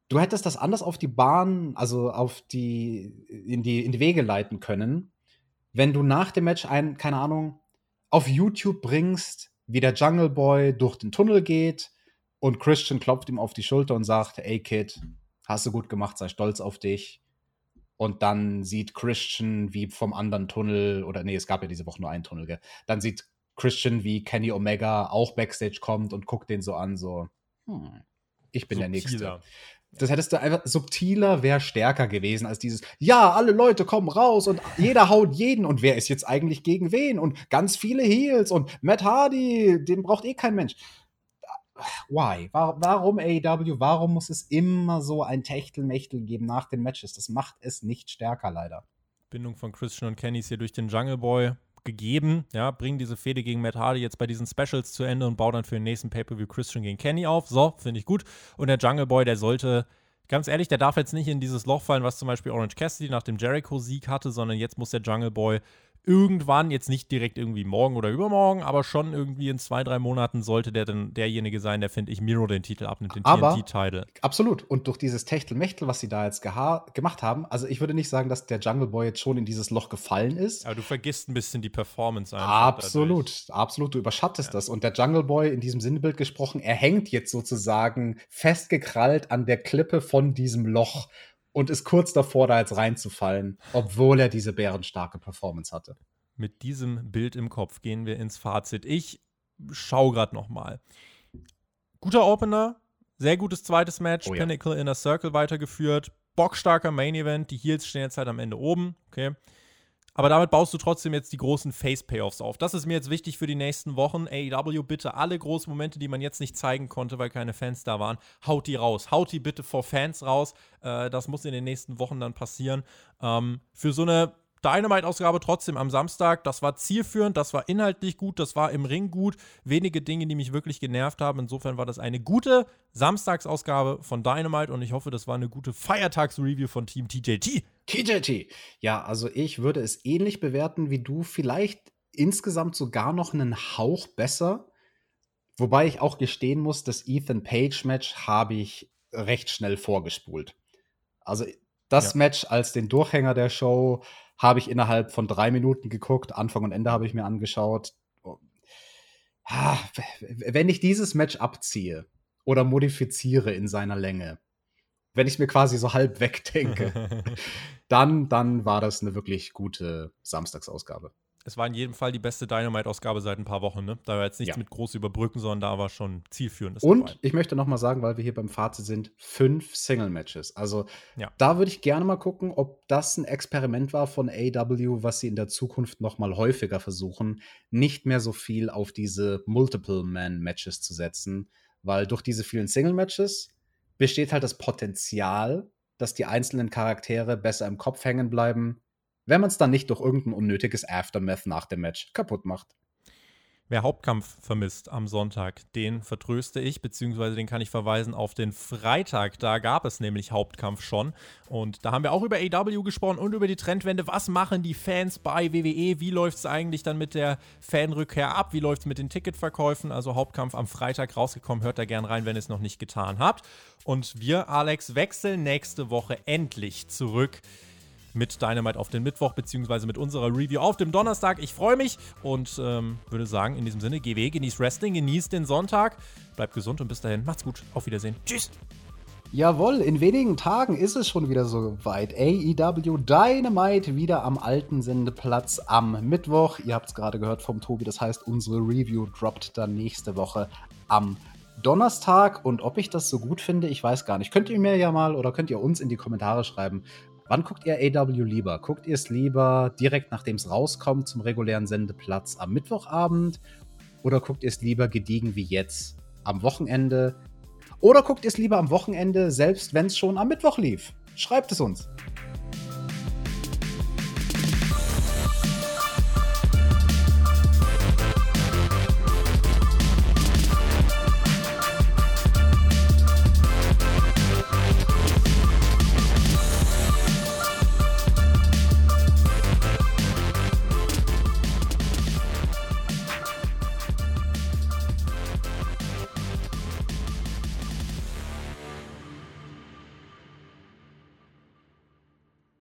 Du hättest das anders auf die Bahn, also in die Wege leiten können, wenn du nach dem Match keine Ahnung, auf YouTube bringst, wie der Jungle Boy durch den Tunnel geht und Christian klopft ihm auf die Schulter und sagt, ey Kid, hast du gut gemacht, sei stolz auf dich. Und dann sieht Christian, wie vom anderen Tunnel, es gab ja diese Woche nur einen Tunnel, gell? Dann sieht Christian, wie Kenny Omega auch Backstage kommt und guckt den so an, so, ich bin so der Nächste. Das hättest du einfach subtiler, wäre stärker gewesen als dieses, ja, alle Leute kommen raus und jeder haut jeden und wer ist jetzt eigentlich gegen wen und ganz viele Heels und Matt Hardy, den braucht eh kein Mensch. Why? Warum AEW? Warum muss es immer so ein Techtelmechtel geben nach den Matches? Das macht es nicht stärker, leider. Bindung von Christian und Kenny ist hier durch den Jungle Boy gegeben, ja, bringen diese Fehde gegen Matt Hardy jetzt bei diesen Specials zu Ende und bauen dann für den nächsten Pay-Per-View Christian gegen Kenny auf. So, finde ich gut. Und der Jungle Boy, der sollte, ganz ehrlich, der darf jetzt nicht in dieses Loch fallen, was zum Beispiel Orange Cassidy nach dem Jericho-Sieg hatte, sondern jetzt muss der Jungle Boy irgendwann, jetzt nicht direkt irgendwie morgen oder übermorgen, aber schon irgendwie in 2-3 Monaten sollte der dann derjenige sein, der, finde ich, Miro den Titel abnimmt, den TNT-Titel. Absolut. Und durch dieses Techtelmechtel, was sie da jetzt gemacht haben, also ich würde nicht sagen, dass der Jungle Boy jetzt schon in dieses Loch gefallen ist. Aber du vergisst ein bisschen die Performance einfach. Absolut. Du überschattest das. Und der Jungle Boy, in diesem Sinnbild gesprochen, er hängt jetzt sozusagen festgekrallt an der Klippe von diesem Loch. Und ist kurz davor, da jetzt reinzufallen, obwohl er diese bärenstarke Performance hatte. Mit diesem Bild im Kopf gehen wir ins Fazit. Ich schaue gerade nochmal. Guter Opener, sehr gutes zweites Match. Oh, ja. Pinnacle Inner Circle weitergeführt. Bockstarker Main Event. Die Heels stehen jetzt halt am Ende oben. Okay. Aber damit baust du trotzdem jetzt die großen Face-Payoffs auf. Das ist mir jetzt wichtig für die nächsten Wochen. AEW, bitte alle großen Momente, die man jetzt nicht zeigen konnte, weil keine Fans da waren, haut die raus. Haut die bitte vor Fans raus. Das muss in den nächsten Wochen dann passieren. Für so eine Dynamite-Ausgabe trotzdem am Samstag, das war zielführend, das war inhaltlich gut, das war im Ring gut. Wenige Dinge, die mich wirklich genervt haben. Insofern war das eine gute Samstagsausgabe von Dynamite und ich hoffe, das war eine gute Feiertags-Review von Team TJT. TJT. Ja, also ich würde es ähnlich bewerten wie du, vielleicht insgesamt sogar noch einen Hauch besser. Wobei ich auch gestehen muss, das Ethan Page-Match habe ich recht schnell vorgespult. Also das Match als den Durchhänger der Show habe ich innerhalb von 3 Minuten geguckt. Anfang und Ende habe ich mir angeschaut. Wenn ich dieses Match abziehe oder modifiziere in seiner Länge, wenn ich es mir quasi so halb wegdenke, dann war das eine wirklich gute Samstagsausgabe. Es war in jedem Fall die beste Dynamite-Ausgabe seit ein paar Wochen, ne? Da war jetzt nichts mit groß überbrücken, sondern da war schon zielführend. Und dabei. Ich möchte noch mal sagen, weil wir hier beim Fazit sind, 5 Single-Matches. Also da würde ich gerne mal gucken, ob das ein Experiment war von AEW, was sie in der Zukunft noch mal häufiger versuchen, nicht mehr so viel auf diese Multiple-Man-Matches zu setzen. Weil durch diese vielen Single-Matches besteht halt das Potenzial, dass die einzelnen Charaktere besser im Kopf hängen bleiben, wenn man es dann nicht durch irgendein unnötiges Aftermath nach dem Match kaputt macht. Wer Hauptkampf vermisst am Sonntag, den vertröste ich, beziehungsweise den kann ich verweisen auf den Freitag. Da gab es nämlich Hauptkampf schon. Und da haben wir auch über AEW gesprochen und über die Trendwende. Was machen die Fans bei WWE? Wie läuft es eigentlich dann mit der Fanrückkehr ab? Wie läuft es mit den Ticketverkäufen? Also Hauptkampf am Freitag rausgekommen. Hört da gern rein, wenn ihr es noch nicht getan habt. Und wir, Alex, wechseln nächste Woche endlich zurück mit Dynamite auf den Mittwoch, beziehungsweise mit unserer Review auf dem Donnerstag. Ich freue mich und würde sagen, in diesem Sinne, GW, genießt Wrestling, genießt den Sonntag. Bleibt gesund und bis dahin, macht's gut, auf Wiedersehen, tschüss. Jawohl, in wenigen Tagen ist es schon wieder soweit. AEW Dynamite wieder am alten Sendeplatz am Mittwoch. Ihr habt es gerade gehört vom Tobi, das heißt, unsere Review droppt dann nächste Woche am Donnerstag. Und ob ich das so gut finde, ich weiß gar nicht. Könnt ihr mir ja mal oder könnt ihr uns in die Kommentare schreiben, wann guckt ihr AEW lieber? Guckt ihr es lieber direkt, nachdem es rauskommt, zum regulären Sendeplatz am Mittwochabend? Oder guckt ihr es lieber gediegen wie jetzt am Wochenende? Oder guckt ihr es lieber am Wochenende, selbst wenn es schon am Mittwoch lief? Schreibt es uns!